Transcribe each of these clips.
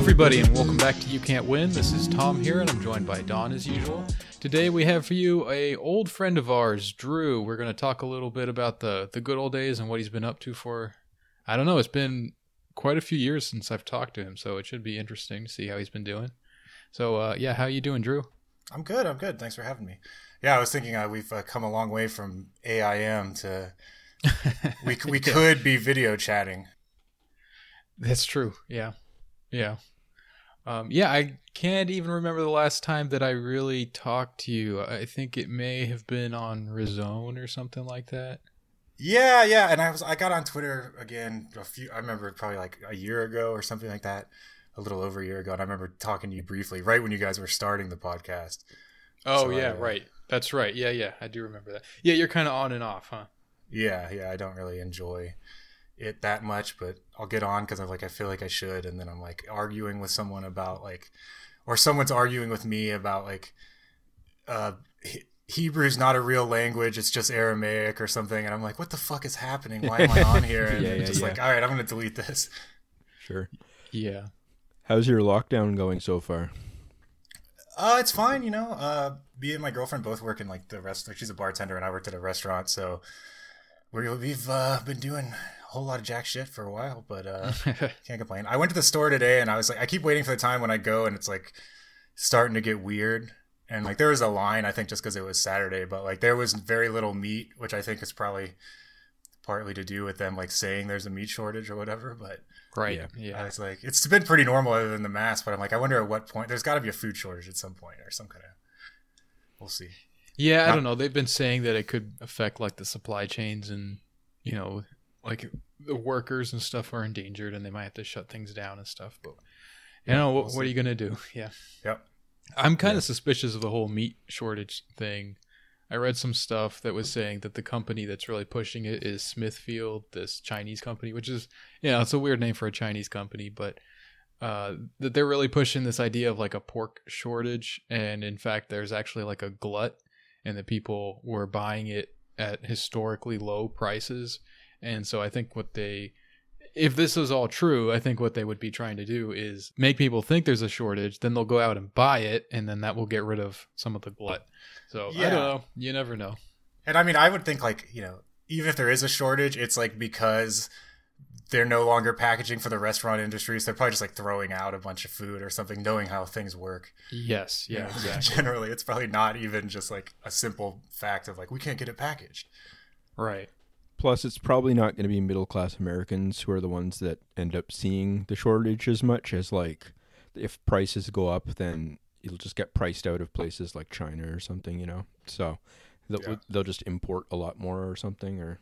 Hello everybody and welcome back to You Can't Win. This is Tom here and I'm joined by Don as usual. Today we have for you a old friend of ours, Drew. We're going to talk a little bit about the good old days and what he's been up to for, I don't know, it's been quite a few years since I've talked to him, so it should be interesting to see how he's been doing. So yeah, how you doing, Drew? I'm good. Thanks for having me. Yeah, I was thinking we've come a long way from AIM to we could be video chatting. That's true. Yeah. Yeah, I can't even remember the last time that I really talked to you. I think it may have been on Rizone or something like that. Yeah. And I got on Twitter again I remember probably like a year ago or something like that, a little over a year ago. And I remember talking to you briefly right when you guys were starting the podcast. Oh, so yeah, right. That's right. Yeah. I do remember that. Yeah, you're kind of on and off, huh? Yeah. I don't really enjoy it that much, but I'll get on because I feel like I should, and then I'm like arguing with someone about or someone's arguing with me about Hebrew's not a real language, it's just Aramaic or something, and I'm like, what the fuck is happening, why am I on here? And all right, I'm gonna delete this. Sure. Yeah. How's your lockdown going so far? It's fine, me and my girlfriend both work in the restaurant. She's a bartender and I worked at a restaurant, so we've been doing a whole lot of jack shit for a while, but can't complain. I went to the store today and I was I keep waiting for the time when I go and it's starting to get weird, and there was a line, I think just because it was Saturday, but there was very little meat, which I think is probably partly to do with them saying there's a meat shortage or whatever, but right. Yeah. I was it's been pretty normal other than the mask, but I'm I wonder at what point there's got to be a food shortage at some point or some kind of, we'll see. Yeah, I don't know. They've been saying that it could affect the supply chains and the workers and stuff are endangered and they might have to shut things down and stuff, but what are you gonna do? I'm kind of suspicious of the whole meat shortage thing. I read some stuff that was saying that the company that's really pushing it is Smithfield, this Chinese company, which is it's a weird name for a Chinese company, but that they're really pushing this idea of a pork shortage, and in fact there's actually a glut and the people were buying it at historically low prices. And so I think if this is all true, I think what they would be trying to do is make people think there's a shortage, then they'll go out and buy it, and then that will get rid of some of the glut. So yeah. I don't know. You never know. And I would think even if there is a shortage, it's because they're no longer packaging for the restaurant industry, so they're probably just throwing out a bunch of food or something, knowing how things work. Yes. Yeah. Exactly. Generally, it's probably not even just a simple fact of we can't get it packaged. Right. Plus, it's probably not going to be middle-class Americans who are the ones that end up seeing the shortage as much as, if prices go up, then it'll just get priced out of places like China or something, So they'll just import a lot more or something, or,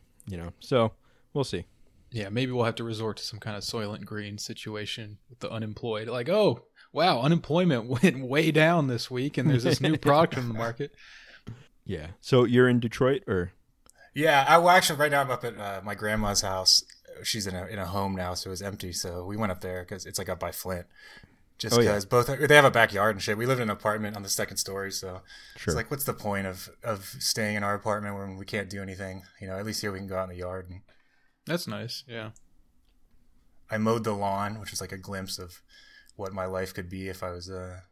So we'll see. Yeah, maybe we'll have to resort to some kind of Soylent Green situation with the unemployed. Oh, wow, unemployment went way down this week, and there's this new product on the market. Yeah. So you're in Detroit, or... Yeah, actually right now I'm up at my grandma's house. She's in a home now, so it was empty. So we went up there because it's up by Flint. Just because they have a backyard and shit. We lived in an apartment on the second story, so it's what's the point of staying in our apartment when we can't do anything? At least here we can go out in the yard. And that's nice. Yeah. I mowed the lawn, which was a glimpse of what my life could be if I was a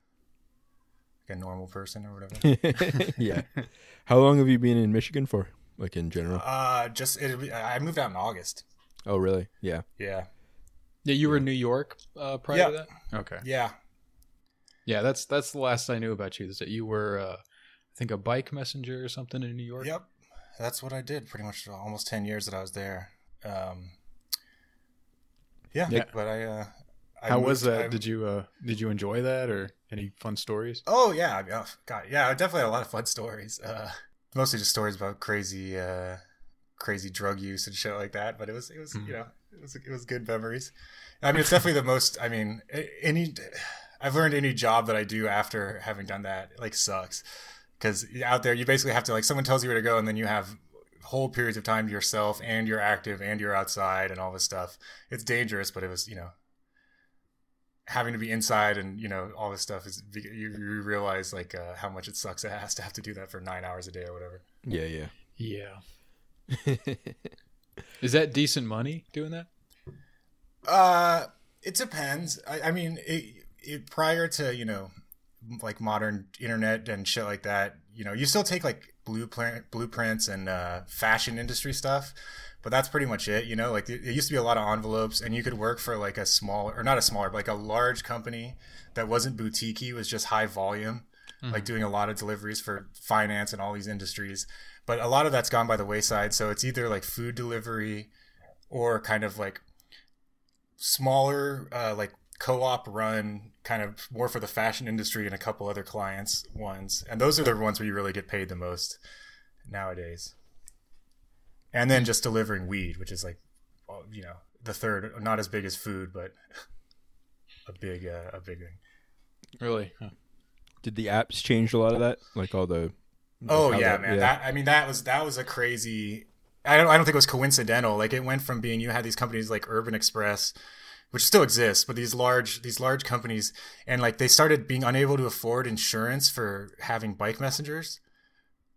normal person or whatever. Yeah. How long have you been in Michigan for? In general? I moved out in August. Oh, really? Yeah. Yeah. Yeah, you were in New York prior to that? Okay. Yeah. Yeah, that's the last I knew about you, is that you were, I think, a bike messenger or something in New York? Yep. That's what I did pretty much almost 10 years that I was there. But I How moved, was that? Did you enjoy that, or any fun stories? Oh, yeah. God, yeah, I definitely had a lot of fun stories. Mostly just stories about crazy drug use and shit like that, but it was it was good memories. It's definitely the most. I've learned any job that I do after having done that sucks, because out there you basically have to someone tells you where to go, and then you have whole periods of time to yourself, and you're active, and you're outside, and all this stuff. It's dangerous, but it was having to be inside and all this stuff is you realize how much it sucks it has to have to do that for 9 hours a day or whatever. Yeah. Is that decent money doing that? It depends. I mean, prior to, you know, like modern internet and shit like that, you know, you still take like blueprints and fashion industry stuff, but that's pretty much it. You know, like it used to be a lot of envelopes, and you could work for like a small, or not a smaller, but like a large company that wasn't boutique-y, was just high volume, mm-hmm. like doing a lot of deliveries for finance and all these industries. But a lot of that's gone by the wayside. So it's either like food delivery or kind of like smaller, like co-op run, kind of more for the fashion industry and a couple other clients ones. And those are the ones where you really get paid the most nowadays. And then just delivering weed, which is like, well, you know, the third, not as big as food, but a big thing. Really? Huh. Did the apps change a lot of that? Like all the... Oh yeah, man. Yeah. That was a crazy, I don't think it was coincidental. Like it went from being, you had these companies like Urban Express, which still exists, but these large companies, and like they started being unable to afford insurance for having bike messengers.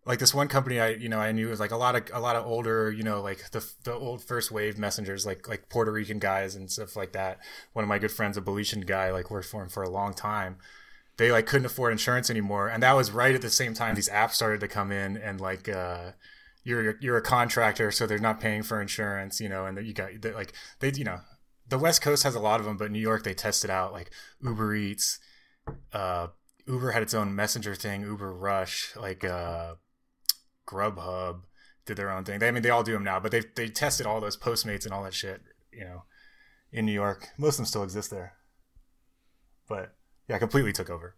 Like this one company I knew was like a lot of older, you know, like the old first wave messengers, like Puerto Rican guys and stuff like that. One of my good friends, a Belizean guy, like worked for him for a long time. They like couldn't afford insurance anymore, and that was right at the same time these apps started to come in, and like you're a contractor, so they're not paying for insurance, you know, and you got like they, you know, the West Coast has a lot of them, but New York they tested out like Uber Eats, Uber had its own messenger thing, Uber Rush, like Grubhub did their own thing. They all do them now, but they tested all those Postmates and all that shit, you know, in New York. Most of them still exist there, but. Yeah, completely took over.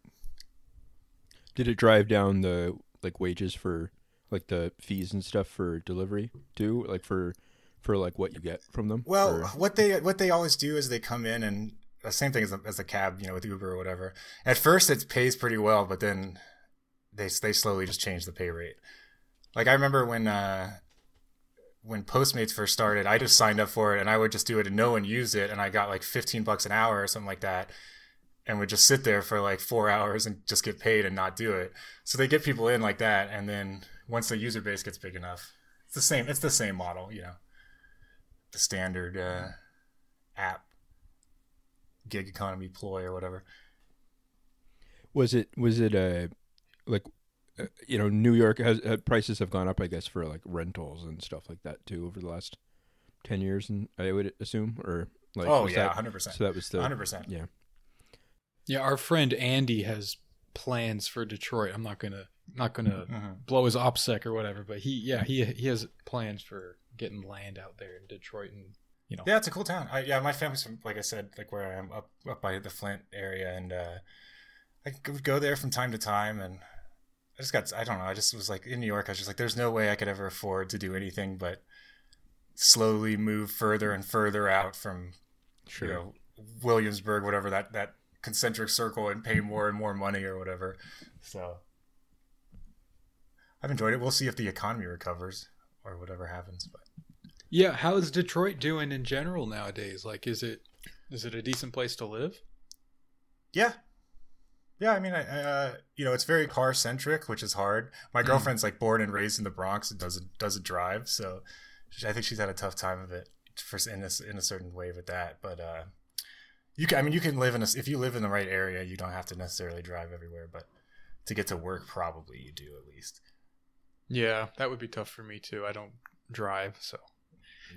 Did it drive down the like wages for like the fees and stuff for delivery too? Like for like what you get from them? Well, or... what they always do is they come in and the same thing as a cab, you know, with Uber or whatever. At first it pays pretty well, but then they slowly just change the pay rate. Like I remember when Postmates first started, I just signed up for it and I would just do it and no one used it, and I got like $15 an hour or something like that. And would just sit there for like 4 hours and just get paid and not do it. So they get people in like that, and then once the user base gets big enough, it's the same model, you know, the standard app gig economy ploy or whatever. Was it a like, you know, New York has prices have gone up, I guess, for like rentals and stuff like that too over the last 10 years, and I would assume, or like 100%. So that was 100%. Yeah. Yeah, our friend Andy has plans for Detroit. I'm not gonna blow his OPSEC or whatever, but he has plans for getting land out there in Detroit, and you know. Yeah, it's a cool town. My family's from, like I said, like where I am up by the Flint area, and I would go there from time to time, and I was like in New York, I was just like, there's no way I could ever afford to do anything but slowly move further and further out from, sure, you know, Williamsburg, whatever that concentric circle, and pay more and more money or whatever. So I've enjoyed it. We'll see if the economy recovers or whatever happens. But yeah, how is Detroit doing in general nowadays? Like, is it a decent place to live? Yeah. I mean, I you know, it's very car centric, which is hard. My girlfriend's like born and raised in the Bronx and doesn't drive, so I think she's had a tough time of it in a certain way with that. But you can live in if you live in the right area, you don't have to necessarily drive everywhere, but to get to work, probably you do at least. Yeah, that would be tough for me too. I don't drive, so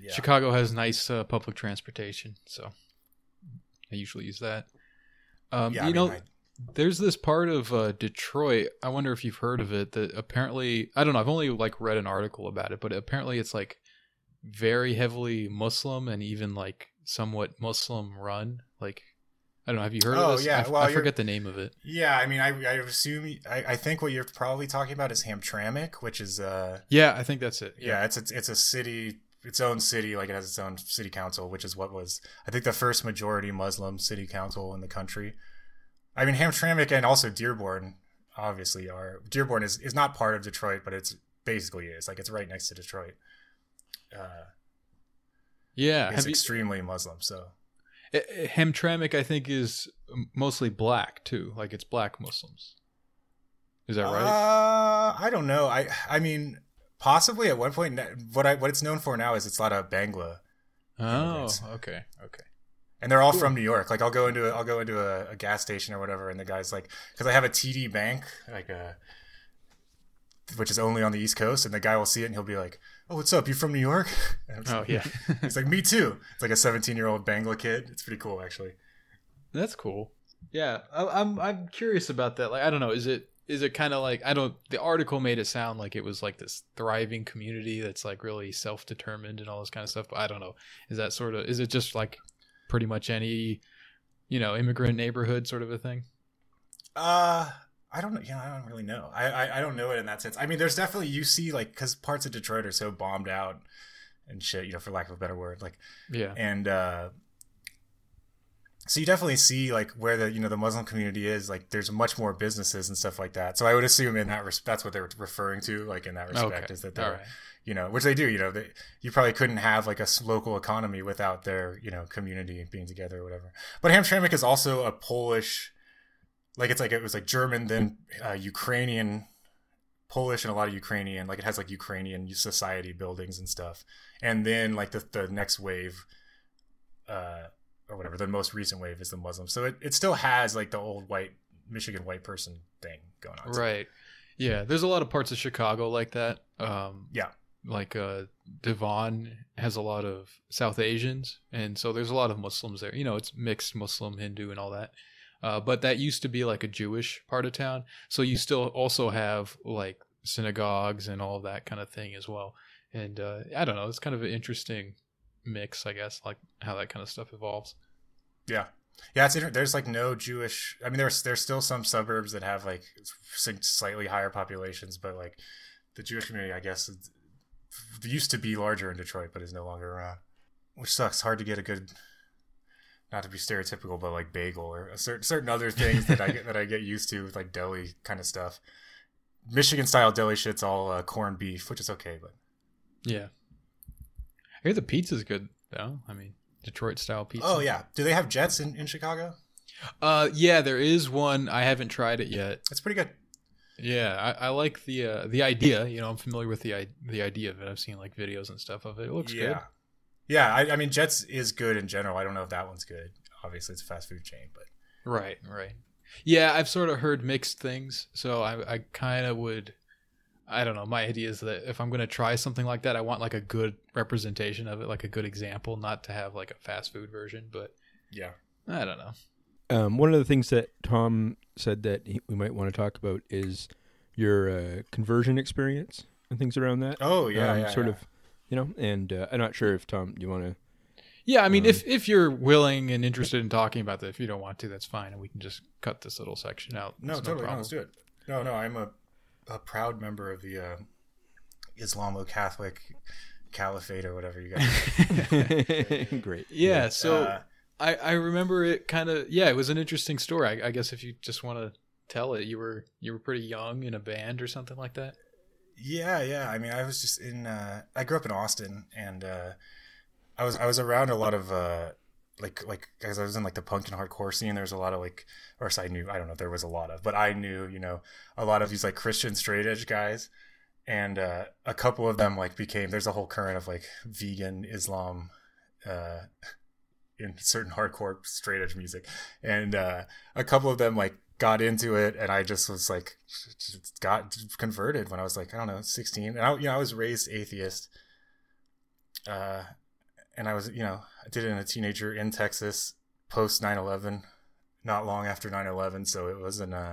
yeah. Chicago has nice public transportation, so I usually use that. There's this part of Detroit. I wonder if you've heard of it. That apparently, I don't know. I've only like read an article about it, but apparently it's like very heavily Muslim and even like somewhat Muslim run. Like, I don't know. Have you heard of this? Yeah. I forget the name of it. Yeah. I mean, I assume, I think what you're probably talking about is Hamtramck, which is, yeah, I think that's it. Yeah. It's a city, its own city. Like it has its own city council, which is what was, I think, the first majority Muslim city council in the country. I mean, Hamtramck and also Dearborn obviously are. Dearborn is not part of Detroit, but it's basically is. Like it's right next to Detroit. Yeah. It's extremely Muslim. So. Hamtramck, I think, is mostly black too. Like it's black Muslims. Is that right? I don't know. I mean, possibly at one point. What it's known for now is it's a lot of Bangla. Oh, immigrants. Okay. And they're all from New York. Like I'll go into a gas station or whatever, and the guy's like, because I have a TD Bank, like which is only on the East Coast, and the guy will see it and he'll be like, "Oh, what's up? You from New York?" And I'm just, yeah. He's like, "Me too." It's like a 17-year-old Bangla kid. It's pretty cool, actually. That's cool. Yeah, I'm curious about that. Like, I don't know. Is it kind of like, the article made it sound like it was like this thriving community that's like really self-determined and all this kind of stuff. But I don't know. Is it just like pretty much any, immigrant neighborhood sort of a thing? I don't know. I don't really know. I don't know it in that sense. I mean, there's definitely, you see, like, because parts of Detroit are so bombed out and shit, for lack of a better word. Like, yeah. And so you definitely see like where the, the Muslim community is, like there's much more businesses and stuff like that. So I would assume in that that's what they're referring to, like in that respect, okay. Is that they're, which they do, you probably couldn't have like a local economy without their, community being together or whatever. But Hamtramck is also a Polish, it was German, then Ukrainian, Polish, and a lot of Ukrainian. Like it has like Ukrainian society buildings and stuff. And then like the next wave, or whatever, the most recent wave is the Muslim. So it still has like the old white Michigan white person thing going on. Right. Yeah. There's a lot of parts of Chicago like that. Yeah. Like Devon has a lot of South Asians. And so there's a lot of Muslims there. It's mixed Muslim, Hindu, and all that. But that used to be like a Jewish part of town. So you still also have like synagogues and all that kind of thing as well. And I don't know. It's kind of an interesting mix, I guess, like how that kind of stuff evolves. Yeah, it's interesting. There's like no Jewish. I mean, there's still some suburbs that have like slightly higher populations, but like the Jewish community, I guess, used to be larger in Detroit, but is no longer around, which sucks. Hard to get a good, not to be stereotypical, but like bagel or a certain other things that I get used to with like deli kind of stuff. Michigan style deli shit's all corned beef, which is okay, but yeah. I hear the pizza's good though. I mean, Detroit style pizza. Oh yeah. Do they have Jets in Chicago? Yeah, there is one. I haven't tried it yet. It's pretty good. Yeah, I like the idea. I'm familiar with the idea of it. I've seen like videos and stuff of it. It looks good. Yeah, I mean Jets is good in general. I don't know if that one's good. Obviously, it's a fast food chain, but right. Yeah, I've sort of heard mixed things, so I kind of would. I don't know. My idea is that if I'm going to try something like that, I want like a good representation of it, like a good example, not to have like a fast food version. But yeah, I don't know. One of the things that Tom said that we might want to talk about is your conversion experience and things around that. Oh yeah, sort of. And I'm not sure if Tom, you want to. Yeah, I mean, if you're willing and interested in talking about that, if you don't want to, that's fine, and we can just cut this little section out. No, totally. No, let's do it. No, I'm a proud member of the Islamo-Catholic Caliphate or whatever you got. Great. Yeah, so I remember it kind of, it was an interesting story. I guess if you just want to tell it, you were pretty young in a band or something like that? Yeah. I mean, I was just I grew up in Austin, and I was around a lot of, because I was in like the punk and hardcore scene, there was a lot of like, or so I knew, I don't know if there was a lot of, but I knew, a lot of these like Christian straight edge guys, and a couple of them like became, there's a whole current of like vegan Islam in certain hardcore straight edge music, and a couple of them like got into it, and I just was like, got converted when I was like, I don't know, 16, and I was raised atheist, and I was, I did it in a teenager in Texas post 9/11, not long after 9/11. So it wasn't, I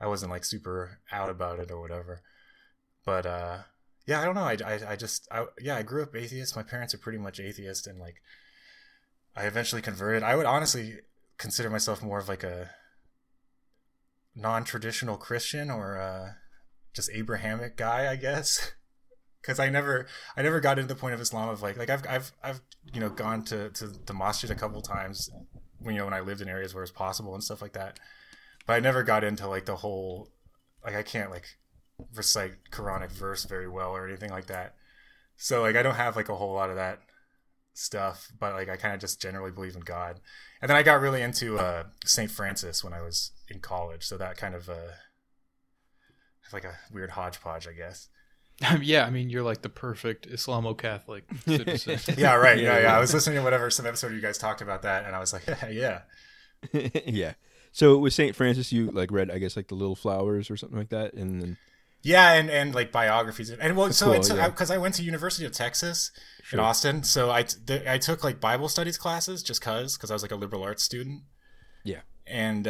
wasn't like super out about it or whatever. But I don't know. I grew up atheist. My parents are pretty much atheist, and like I eventually converted. I would honestly consider myself more of like a non-traditional Christian, or just Abrahamic guy, I guess. Because I never got into the point of Islam of like I've gone to the mosque a couple times when I lived in areas where it's possible and stuff like that, but I never got into like the whole like I can't like recite Quranic verse very well or anything like that, so like I don't have like a whole lot of that stuff, but like I kind of just generally believe in God. And then I got really into Saint Francis when I was in college, so that kind of like a weird hodgepodge, I guess. Yeah, I mean, you're like the perfect Islamo-Catholic citizen. Yeah, right. Yeah. I was listening to some episode you guys talked about that, and I was like, yeah. Yeah. So with Saint Francis, you like read, I guess, like The Little Flowers or something like that, and then... Yeah, and like biographies, and well, that's so because cool, yeah. I went to University of Texas in Austin, so I took like Bible studies classes just because I was like a liberal arts student. Yeah, and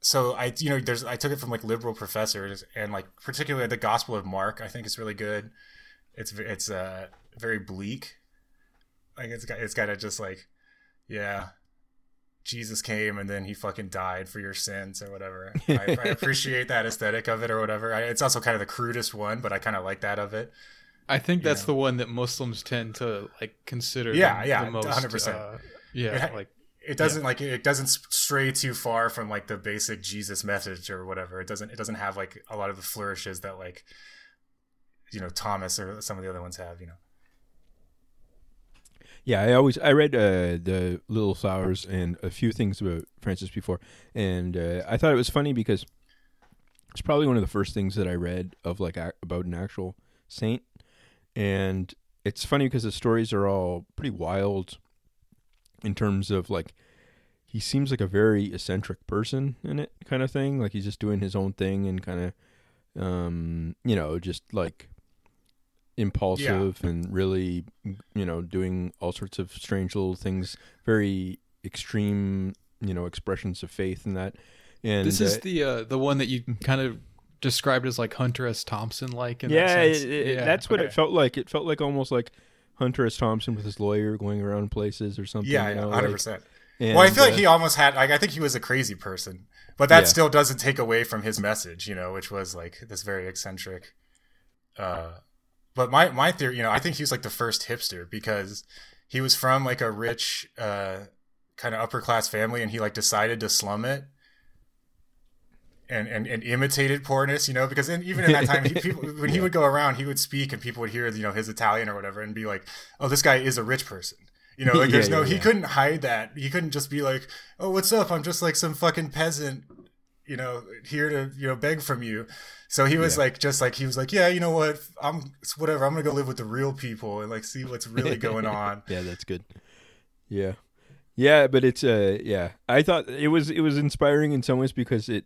so I took it from like liberal professors, and like particularly the Gospel of Mark, I think it's really good. It's very bleak, like it's got to just like, yeah. Jesus came and then he fucking died for your sins or whatever. I appreciate that aesthetic of it or whatever. It's also kind of the crudest one, but I kind of like that of it. I think that's the one that Muslims tend to like consider. Yeah, the most, 100%. It doesn't stray too far from like the basic Jesus message or whatever. It doesn't have like a lot of the flourishes that like Thomas or some of the other ones have. Yeah, I read The Little Flowers and a few things about Francis before, and I thought it was funny because it's probably one of the first things that I read of like about an actual saint, and it's funny because the stories are all pretty wild in terms of like he seems like a very eccentric person in it kind of thing, like he's just doing his own thing and kind of just like impulsive and really doing all sorts of strange little things, very extreme expressions of faith and that. And this is the one that you kind of described as like Hunter S. Thompson like in that sense. That's what it felt like. It felt like almost like Hunter S. Thompson with his lawyer going around places or something. 100%. Well, I feel like he almost had I think he was a crazy person, but that still doesn't take away from his message, which was like this very eccentric But my theory, I think he was like the first hipster because he was from like a rich kind of upper class family, and he like decided to slum it and imitated poorness, because even in that time, when he would go around, he would speak and people would hear, his Italian or whatever and be like, oh, this guy is a rich person. He couldn't hide that. He couldn't just be like, oh, what's up? I'm just like some fucking peasant, here to, beg from you. So he was he was like, yeah, you know what? It's whatever. I'm going to go live with the real people and like see what's really going on. Yeah, that's good. Yeah. Yeah. But it's, I thought it was inspiring in some ways because it,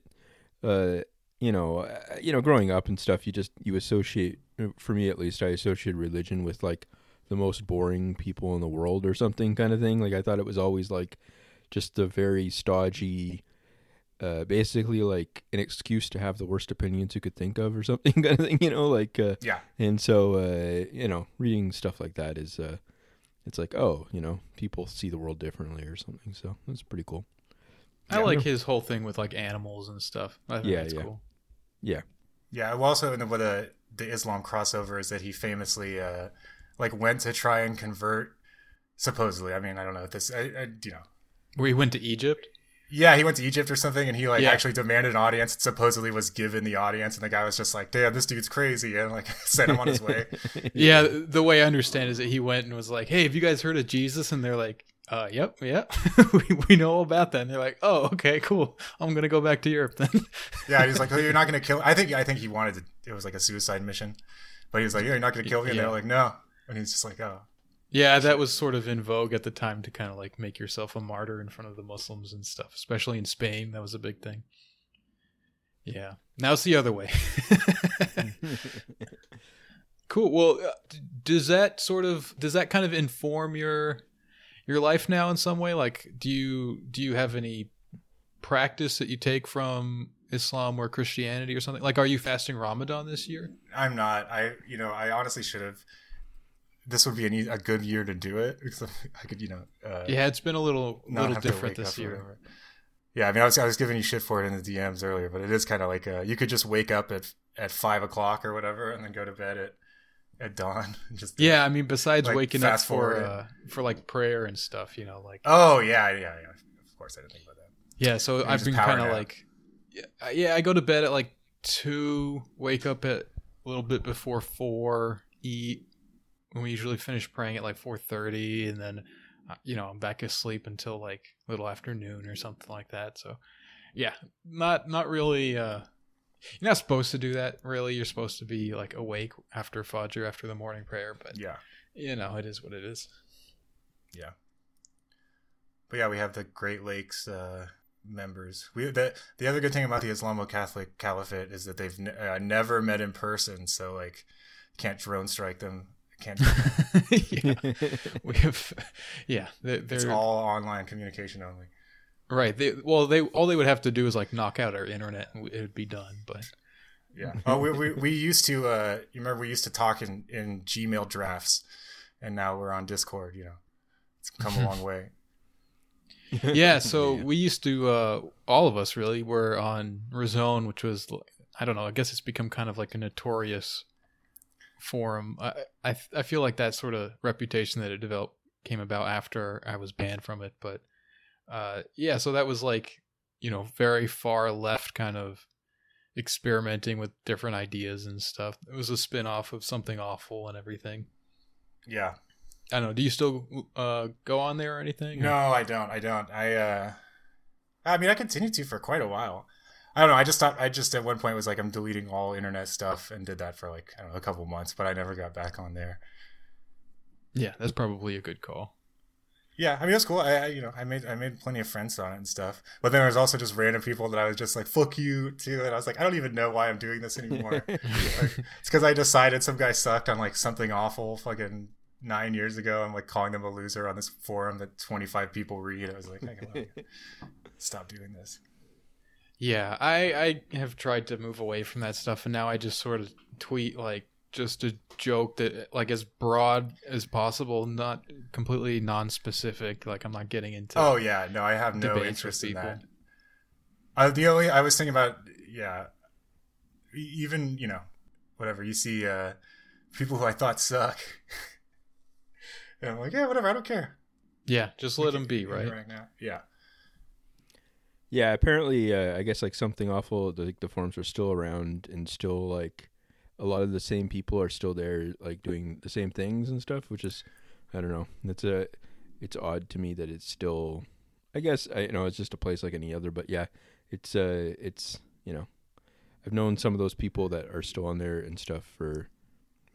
growing up and stuff, you associate, for me at least, I associated religion with like the most boring people in the world or something kind of thing. Like I thought it was always like just the very stodgy, basically like an excuse to have the worst opinions you could think of or something kind of thing, and so reading stuff like that is it's like, oh, people see the world differently or something, so that's pretty cool. I like his whole thing with like animals and stuff. I think that's cool. Well, also with the Islam crossover is that he famously went to try and convert, supposedly. I mean, I don't know if this where he went to Egypt. Yeah, he went to Egypt or something, and he actually demanded an audience. And supposedly was given the audience, and the guy was just like, "Damn, this dude's crazy," and like sent him on his way. Yeah, the way I understand is that he went and was like, "Hey, have you guys heard of Jesus?" And they're like, "Yep, yeah, we know all about that." And they're like, "Oh, okay, cool. I'm gonna go back to Europe then." Yeah, he's like, "Oh, you're not gonna kill me." I think he wanted to. It was like a suicide mission, but he was like, "Yeah, you're not gonna kill me," and they're like, "No," and he's just like, "Oh." Yeah, that was sort of in vogue at the time to kind of like make yourself a martyr in front of the Muslims and stuff, especially in Spain. That was a big thing. Yeah. Now it's the other way. Cool. Well, does that kind of inform your life now in some way? Like, do you have any practice that you take from Islam or Christianity or something? Like, are you fasting Ramadan this year? I'm not. I honestly should have. This would be a good year to do it because I could, it's been a little different this year. Yeah, I mean, I was giving you shit for it in the DMs earlier, but it is kind of like you could just wake up at 5:00 or whatever, and then go to bed at dawn. Just I mean, besides like, waking up for like prayer and stuff, like. Oh yeah. Of course, I didn't think about that. Yeah, so I've been kind of like, I go to bed at like 2, wake up at a little bit before 4, eat. We usually finish praying at like 4:30, and then, I'm back asleep until like little afternoon or something like that. So, yeah, not really You're not supposed to do that, really. You're supposed to be like awake after Fajr, after the morning prayer. But yeah, you know, it is what it is. Yeah. But yeah, we have the Great Lakes members. The other good thing about the Islamo-Catholic Caliphate is that they've never met in person. So like, can't drone strike them. Can't. Yeah. We have. Yeah, it's all online communication only. Right. They would have to do is like knock out our internet, and it would be done. But yeah. Oh, we used to. You remember we used to talk in Gmail drafts, and now we're on Discord. You know, it's come a long way. Yeah. So we used to. All of us really were on Rizone, which was, I don't know. I guess it's become kind of like a notorious forum. I feel like that sort of reputation that it developed came about after I was banned from it, but. Yeah, so that was like, you know, very far left kind of experimenting with different ideas and stuff. It was a spin-off of Something Awful and everything. Yeah. I don't know. Do you still go on there or anything? No, or? I don't. I mean, I continued to for quite a while. I don't know. I just at one point was like, I'm deleting all internet stuff, and did that for like, I don't know, a couple months, but I never got back on there. Yeah, that's probably a good call. Yeah, I mean, that's cool. I made plenty of friends on it and stuff. But then there was also just random people that I was just like, fuck you, too. And I was like, I don't even know why I'm doing this anymore. Like, it's because I decided some guy sucked on like Something Awful fucking 9 years ago. I'm like calling them a loser on this forum that 25 people read. I was like, I can stop doing this. Yeah, I have tried to move away from that stuff. And now I just sort of tweet like, just a joke that like as broad as possible, not completely non-specific. Like I'm not getting into. Oh yeah, no, I have no interest in that. I was thinking about, yeah, even, you know, whatever you see, people who I thought suck, and I'm like, yeah, whatever, I don't care. Yeah, just let them be, right? Right now, yeah. Yeah, apparently, I guess like Something Awful. Like the forums are still around and still like. A lot of the same people are still there, like doing the same things and stuff, which is, I don't know. It's odd to me that it's still, I guess, I, you know, it's just a place like any other, but yeah, it's, you know, I've known some of those people that are still on there and stuff for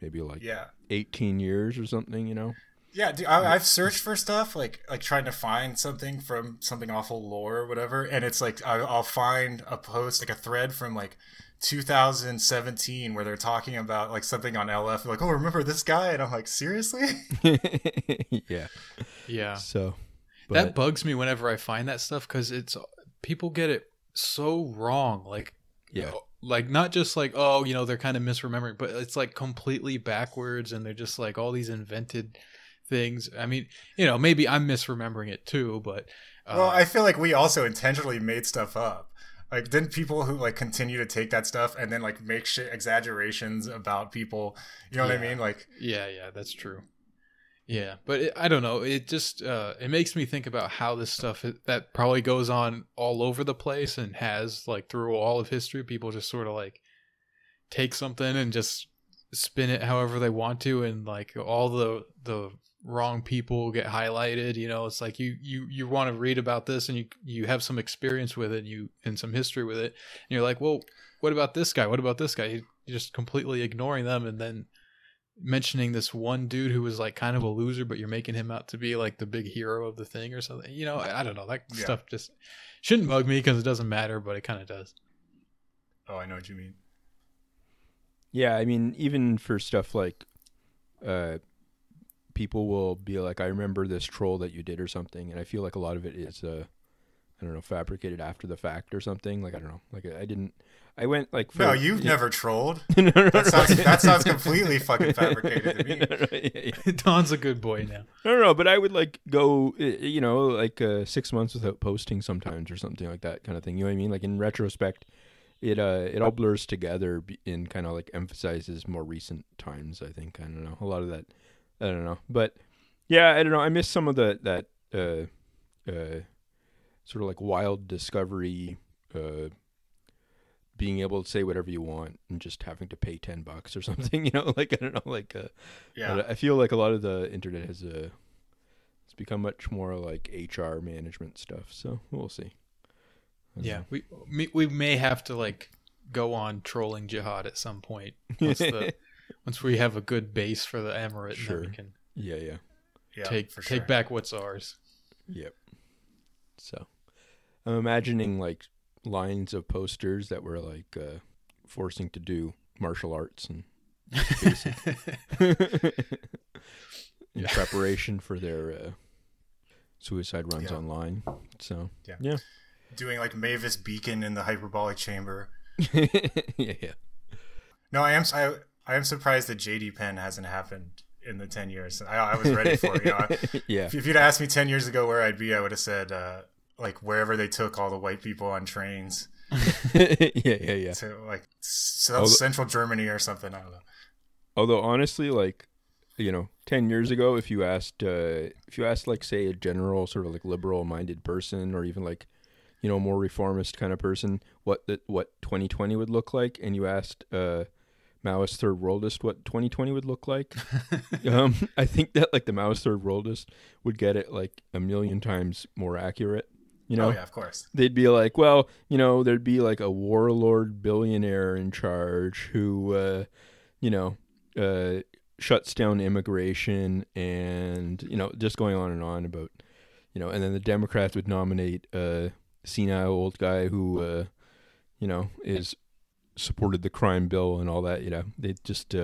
maybe like 18 years or something, you know? Yeah. Dude, I've searched for stuff like trying to find something from Something Awful lore or whatever. And it's like, I'll find a post, like a thread from like, 2017 where they're talking about like something on LF, like, oh, remember this guy? And I'm like, seriously? yeah So but... that bugs me whenever I find that stuff, because it's, people get it so wrong, like, yeah, you know, like not just like, oh, you know, they're kind of misremembering, but it's like completely backwards, and they're just like all these invented things. I mean, you know, maybe I'm misremembering it too, but well, I feel like we also intentionally made stuff up. Like, didn't people who, like, continue to take that stuff and then, like, make shit exaggerations about people, you know what I mean? Like, yeah, that's true. Yeah, but I don't know. It just, it makes me think about how this stuff that probably goes on all over the place and has, like, through all of history, people just sort of, like, take something and just spin it however they want to, and, like, all the wrong people get highlighted. You know, it's like you want to read about this, and you have some experience with it, and some history with it, and you're like, well, what about this guy, you're just completely ignoring them, and then mentioning this one dude who was like kind of a loser, but you're making him out to be like the big hero of the thing or something, you know? I don't know, that stuff just shouldn't bug me because it doesn't matter, but it kind of does. Oh, I know what you mean. Yeah, I mean, even for stuff like people will be like, I remember this troll that you did or something. And I feel like a lot of it is, I don't know, fabricated after the fact or something. Like, I don't know. Like, I went like. No, you've never trolled. No, that sounds completely fucking fabricated to me. No, Don's a good boy now. No, but I would like go, you know, like 6 months without posting sometimes or something like that kind of thing. You know what I mean? Like in retrospect, it all blurs together and kind of like emphasizes more recent times, I think. I don't know. A lot of that. I don't know, but yeah, I don't know. I miss some of that sort of like wild discovery, being able to say whatever you want and just having to pay $10 or something, you know, like, I don't know, like, yeah. I feel like a lot of the internet has, it's become much more like HR management stuff. So we'll see. Yeah. We may have to like go on trolling jihad at some point once, once we have a good base for the emirate. Sure. And then we can take back what's ours. Yep. So I'm imagining like lines of posters that were like forcing to do martial arts and in preparation for their suicide runs online. So yeah, doing like Mavis Beacon in the hyperbolic chamber. No, I am surprised that JD Penn hasn't happened in the 10 years. I was ready for it. You know, if you'd asked me 10 years ago where I'd be, I would have said like wherever they took all the white people on trains. To like Central Germany or something. I don't know. Although honestly, like, you know, 10 years ago, if you asked like, say, a general sort of like liberal minded person, or even like, you know, more reformist kind of person, what 2020 would look like, and you asked Maoist Third Worldist what 2020 would look like, I think that like the Maoist Third Worldist would get it like a million times more accurate. You know, of course. They'd be like, well, you know, there'd be like a warlord billionaire in charge who, you know, shuts down immigration and, you know, just going on and on about, you know, and then the Democrats would nominate a senile old guy who, you know, is supported the crime bill and all that. You know, they just,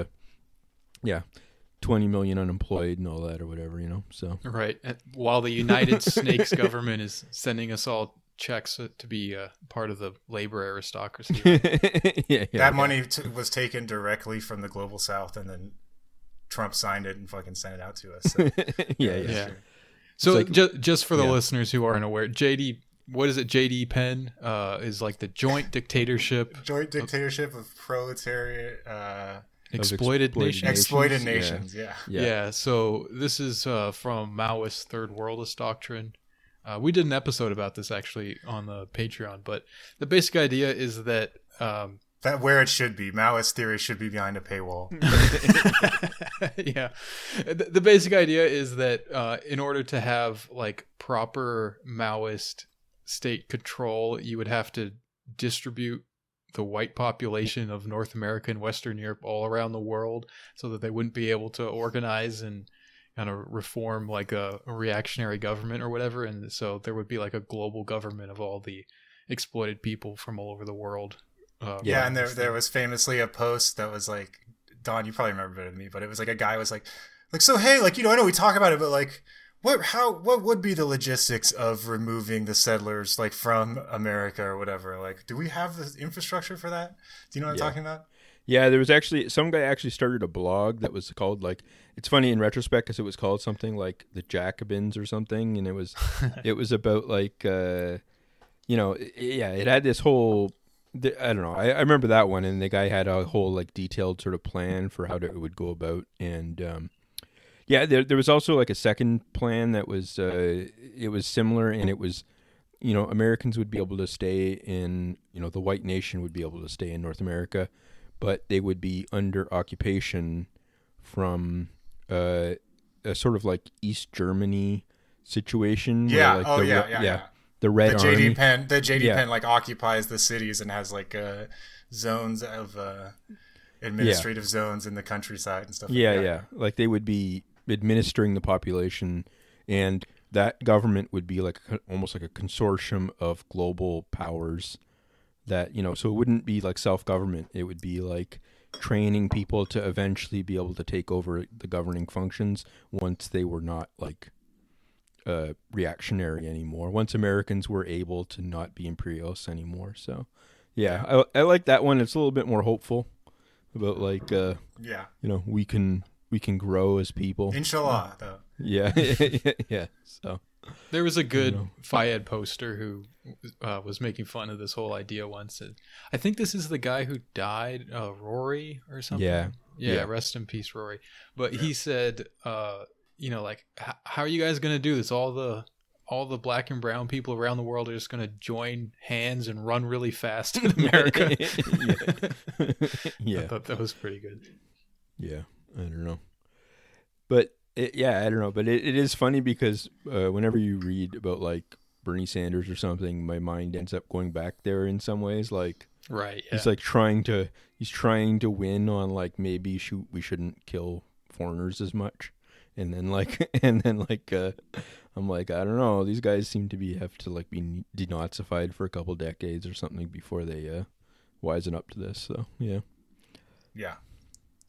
20 million unemployed and all that or whatever, you know, so. Right. And while the United Snakes government is sending us all checks to be a part of the labor aristocracy. Right? Money was taken directly from the global south, and then Trump signed it and fucking sent it out to us. So. Sure. So like, just for the listeners who aren't aware, JD Penn is like the joint dictatorship. Joint dictatorship of proletariat, exploited nations. So this is from Maoist Third Worldist doctrine. We did an episode about this actually on the Patreon, but the basic idea is that that where it should be, Maoist theory should be behind a paywall. The basic idea is that in order to have like proper Maoist state control, you would have to distribute the white population of North America and Western Europe all around the world so that they wouldn't be able to organize and kind of reform like a reactionary government or whatever. And so there would be like a global government of all the exploited people from all over the world. And there was famously a post that was like, Don, you probably remember better than me, but it was like a guy was like, so, hey, like, you know, I know we talk about it, but like, what would be the logistics of removing the settlers like from America or whatever? Like, do we have the infrastructure for that? Do you know what I'm talking about? Yeah, there was actually some guy actually started a blog that was called like, it's funny in retrospect because it was called something like the Jacobins or something, and it was about like you know, it had this whole, I don't know. I remember that one, and the guy had a whole like detailed sort of plan for how it would go about, and there was also like a second plan that was it was similar, and it was, you know, Americans would be able to stay in, you know, the white nation would be able to stay in North America, but they would be under occupation from a sort of like East Germany situation. The Red Army. The JD Penn like occupies the cities and has like zones of administrative zones in the countryside and stuff. Like they would be administering the population, and that government would be like almost like a consortium of global powers that, you know, so it wouldn't be like self-government. It would be like training people to eventually be able to take over the governing functions once they were not like reactionary anymore, once Americans were able to not be imperialists anymore. So I like that one. It's a little bit more hopeful about like you know, we can grow as people, inshallah. So there was a good Fayed poster who was making fun of this whole idea once, and I think this is the guy who died, Rory or something. Rest in peace, Rory. But he said, you know, like, how are you guys gonna do this? All the black and brown people around the world are just going to join hands and run really fast in America. I thought that was pretty good. Yeah, I don't know. But, I don't know. But it is funny because whenever you read about, like, Bernie Sanders or something, my mind ends up going back there in some ways. Like, Right. Yeah. He's like trying to win on like, maybe we shouldn't kill foreigners as much. And then I'm like, I don't know. These guys seem to have to be denazified for a couple decades or something before they wisen up to this. So, yeah. Yeah.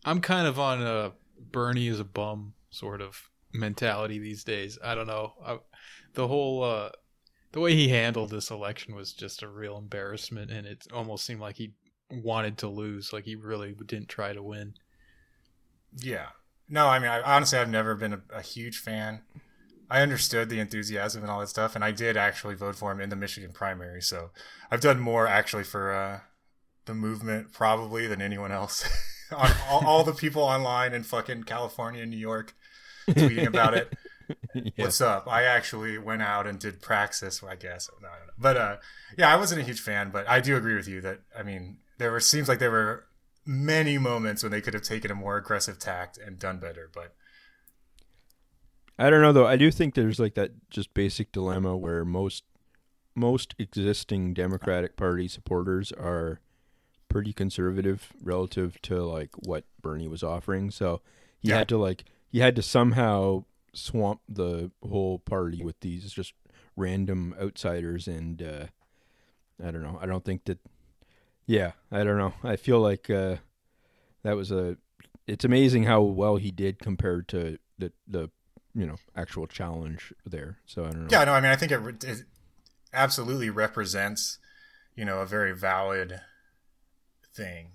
I'm kind of on a Bernie is a bum sort of mentality these days. I don't know. The way he handled this election was just a real embarrassment, and it almost seemed like he wanted to lose. Like, he really didn't try to win. Yeah. No, I mean, I've never been a huge fan. I understood the enthusiasm and all that stuff, and I did actually vote for him in the Michigan primary. So I've done more actually for the movement probably than anyone else. On all the people online in fucking California and New York tweeting about it. Yeah. What's up? I actually went out and did praxis, I guess. No, I don't know. But yeah, I wasn't a huge fan, but I do agree with you that, I mean, there were many moments when they could have taken a more aggressive tact and done better, but I don't know though. I do think there's like that just basic dilemma where most existing Democratic Party supporters are pretty conservative relative to like what Bernie was offering. So he had to somehow swamp the whole party with these just random outsiders, and I don't know. I don't think that. Yeah, I don't know. I feel like that was it's amazing how well he did compared to the actual challenge there. So I don't know. Yeah, no, I mean, I think it absolutely represents, a very valid thing.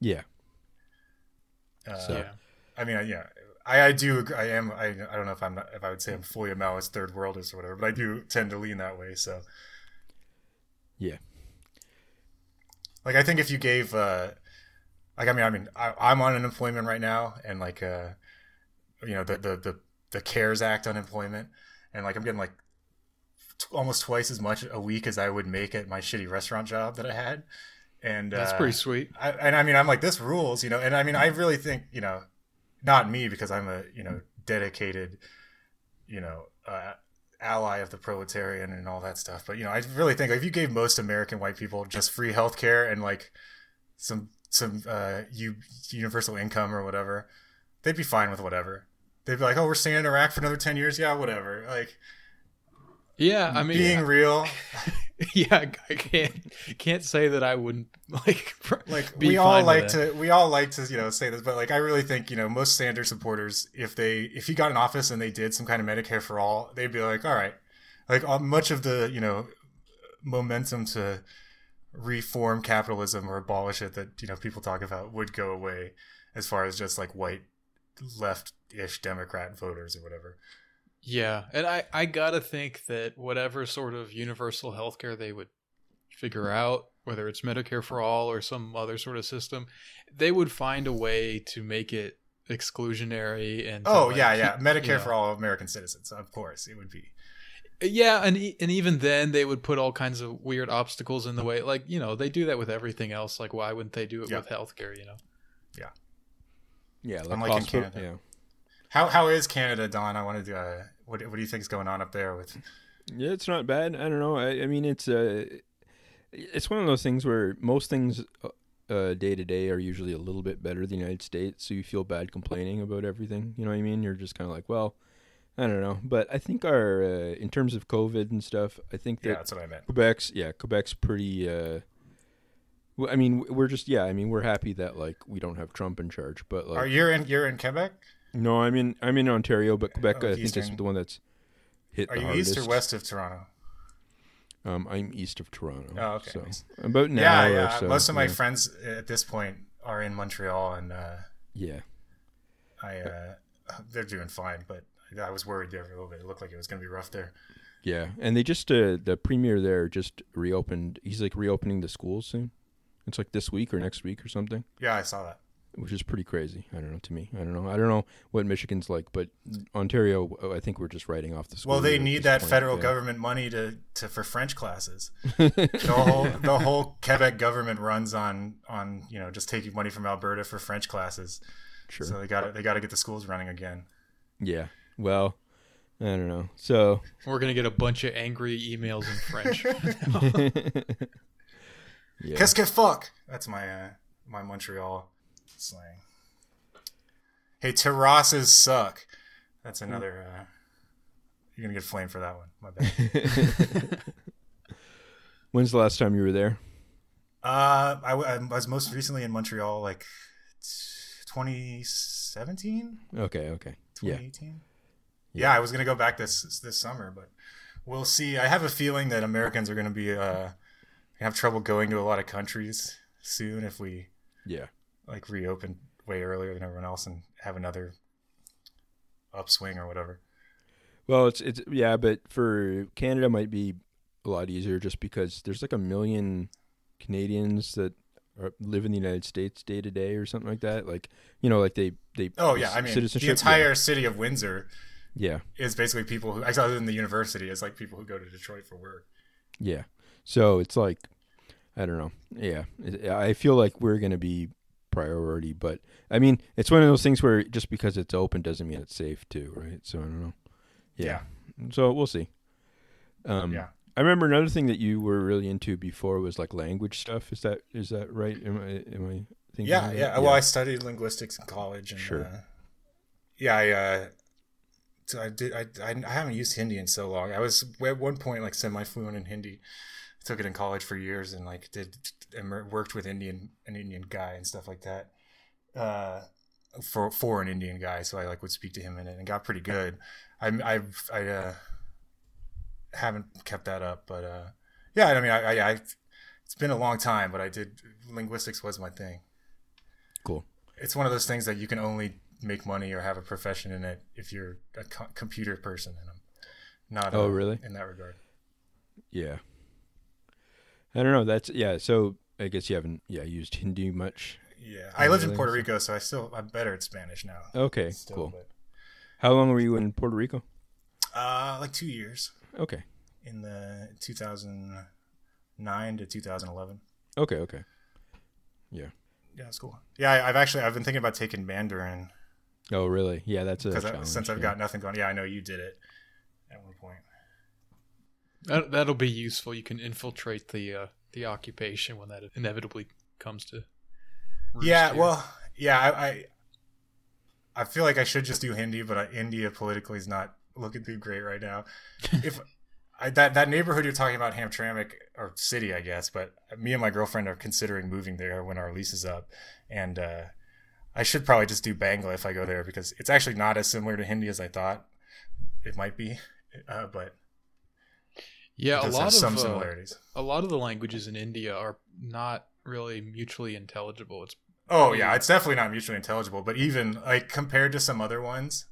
Yeah. Yeah. I mean, yeah, I do. I am. I don't know if I would say I'm fully a Maoist Third Worldist or whatever, but I do tend to lean that way. So. Yeah. Like, I think if you gave, I'm on unemployment right now, and like, the CARES Act unemployment, and like, I'm getting like almost twice as much a week as I would make at my shitty restaurant job that I had, and that's pretty sweet. I'm like, this rules, and I mean, I really think, not me, because I'm a dedicated, ally of the proletarian and all that stuff, but I really think, like, if you gave most American white people just free healthcare and like some universal income or whatever, they'd be fine with whatever. They'd be like, oh, we're staying in Iraq for another 10 years, yeah, whatever. Like, yeah, I mean, being real. Yeah, I can't say that I wouldn't like be we all like to say this, but like, I really think most Sanders supporters, if he got in office and they did some kind of Medicare for all, they'd be like, all right, like much of the momentum to reform capitalism or abolish it that people talk about would go away, as far as just like white left-ish Democrat voters or whatever. Yeah, and I gotta think that whatever sort of universal healthcare they would figure out, whether it's Medicare for all or some other sort of system, they would find a way to make it exclusionary and Medicare for all American citizens, of course, it would be. Yeah, and even then they would put all kinds of weird obstacles in the way. Like, they do that with everything else. Like, why wouldn't they do it with healthcare? Yeah. Yeah, like in Canada. Yeah. How is Canada, Don? I wanted to. What do you think is going on up there with? Yeah, it's not bad. I don't know. I mean, it's one of those things where most things day to day are usually a little bit better than the United States, so you feel bad complaining about everything. You know what I mean? You're just kind of like, well, I don't know. But I think our in terms of COVID and stuff, I think that that's what I meant. Quebec's pretty. I mean, we're just we're happy that like we don't have Trump in charge. But like, you're in Quebec? No, I'm in Ontario, but Quebec, I think, is the one that's hit the hardest. East or west of Toronto? I'm east of Toronto. Oh, okay. So nice. About an hour or so. Most of my friends at this point are in Montreal, and they're doing fine, but I was worried there for a little bit. It looked like it was going to be rough there. Yeah, and they just the premier there just reopened. He's like reopening the schools soon. It's like this week or next week or something. Yeah, I saw that. Which is pretty crazy. I don't know. To me, I don't know. I don't know what Michigan's like, but Ontario, I think we're just writing off the school. Well, they need that federal government money to for French classes. The whole Quebec government runs on just taking money from Alberta for French classes. Sure. So they got to get the schools running again. Yeah. Well, I don't know. So we're gonna get a bunch of angry emails in French. Yeah. Qu'est-ce que fuck? That's my my Montreal slang. Hey, terraces suck. That's another. You're gonna get flamed for that one. My bad. When's the last time you were there? I was most recently in Montreal, like 2017. Okay. 2018. Yeah, I was gonna go back this summer, but we'll see. I have a feeling that Americans are gonna be have trouble going to a lot of countries soon if we reopen way earlier than everyone else and have another upswing or whatever. Well, it's but for Canada might be a lot easier just because there's like 1 million Canadians that live in the United States day to day or something like that. Like, you know, like they citizenship. The entire city of Windsor is basically people who, other than the university, is like people who go to Detroit for work. Yeah. So it's like, I don't know. Yeah. I feel like we're going to be priority, but I mean, it's one of those things where just because it's open doesn't mean it's safe too. Right. So I don't know. Yeah. So we'll see. I remember another thing that you were really into before was like language stuff. Is that right? Am I thinking? Yeah. Well, I studied linguistics in college. And, sure. So I haven't used Hindi in so long. I was at one point like semi-fluent in Hindi. I took it in college for years and like worked with an Indian guy and stuff like that. For an Indian guy, so I like would speak to him in it and got pretty good. I haven't kept that up, but it's been a long time, but I did, linguistics was my thing. Cool. It's one of those things that you can only make money or have a profession in it if you're a computer person, and I'm not really in that regard. Yeah. I don't know, that's so I guess you haven't used Hindi much. Yeah. I lived in Puerto Rico, so I'm better at Spanish now. Okay, cool. But... How long were you in Puerto Rico? Like 2 years. Okay. In the 2009 to 2011. Okay. Yeah. Yeah, that's cool. Yeah, I've been thinking about taking Mandarin. Oh, really? Yeah, that's a challenge. Since I've got nothing going. Yeah, I know you did it at one point. That'll be useful. You can infiltrate the occupation when that inevitably comes to. Yeah, I feel like I should just do Hindi, but India politically is not looking too great right now. If that neighborhood you're talking about, Hamtramck, or city, I guess, but me and my girlfriend are considering moving there when our lease is up, and I should probably just do Bangla if I go there, because it's actually not as similar to Hindi as I thought it might be, but yeah, it does have some similarities. A lot of the languages in India are not really mutually intelligible. It's definitely not mutually intelligible, but even like compared to some other ones,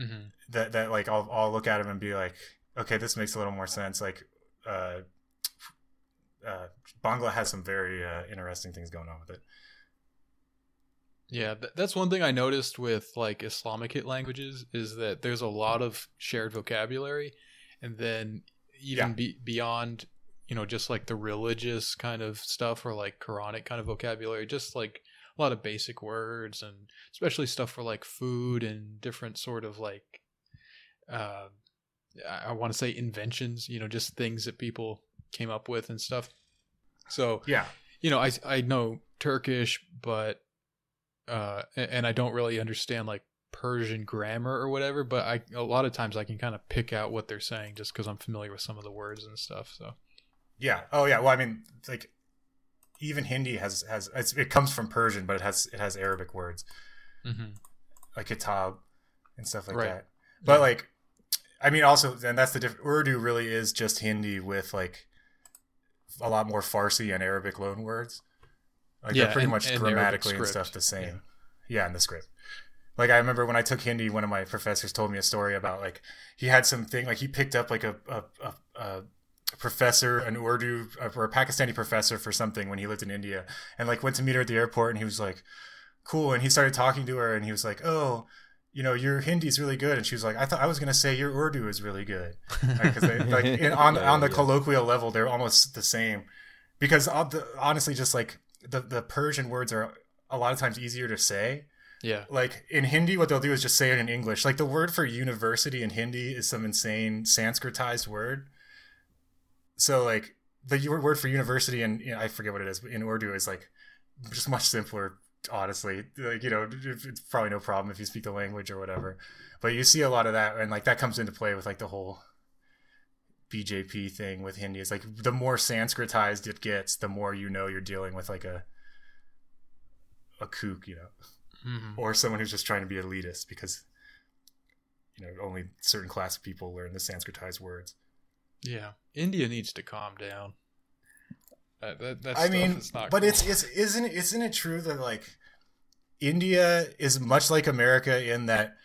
mm-hmm. that like I'll look at them and be like, okay, this makes a little more sense. Like Bangla has some very interesting things going on with it. Yeah, that's one thing I noticed with like Islamic languages is that there's a lot of shared vocabulary, and then even beyond, you know, just like the religious kind of stuff or like Quranic kind of vocabulary, just like a lot of basic words, and especially stuff for like food and different sort of like, I want to say inventions, you know, just things that people came up with and stuff. So, yeah, you know, I know Turkish, but, and I don't really understand like Persian grammar or whatever, but a lot of times I can kind of pick out what they're saying just because I'm familiar with some of the words and stuff. So. Yeah. Oh, yeah. Well, I mean, like, even Hindi it comes from Persian, but it has Arabic words, mm-hmm. like kitab and stuff like that. But like, I mean, also, and that's the difference. Urdu really is just Hindi with like a lot more Farsi and Arabic loan words. Like they're pretty much grammatically and stuff the same. Yeah, in the script. Like I remember when I took Hindi, one of my professors told me a story about like he had something like he picked up like a Pakistani professor for something when he lived in India, and like went to meet her at the airport, and he was like, cool. And he started talking to her, and he was like, oh, you know, your Hindi's really good. And she was like, I thought I was going to say your Urdu is really good. Because like on the colloquial level, they're almost the same, because honestly, just like the Persian words are a lot of times easier to say. Yeah. Like in Hindi, what they'll do is just say it in English. Like the word for university in Hindi is some insane Sanskritized word. So like the word for university in I forget what it is, but in Urdu is like just much simpler. Honestly, like, you know, it's probably no problem if you speak the language or whatever, but you see a lot of that, and like that comes into play with like the whole BJP thing with Hindi. It's like the more Sanskritized it gets, the more you know you're dealing with like a kook, you know, mm-hmm. or someone who's just trying to be elitist because, you know, only certain class of people learn the Sanskritized words. Yeah, India needs to calm down. That I mean, not but cool. Isn't it true that like India is much like America in that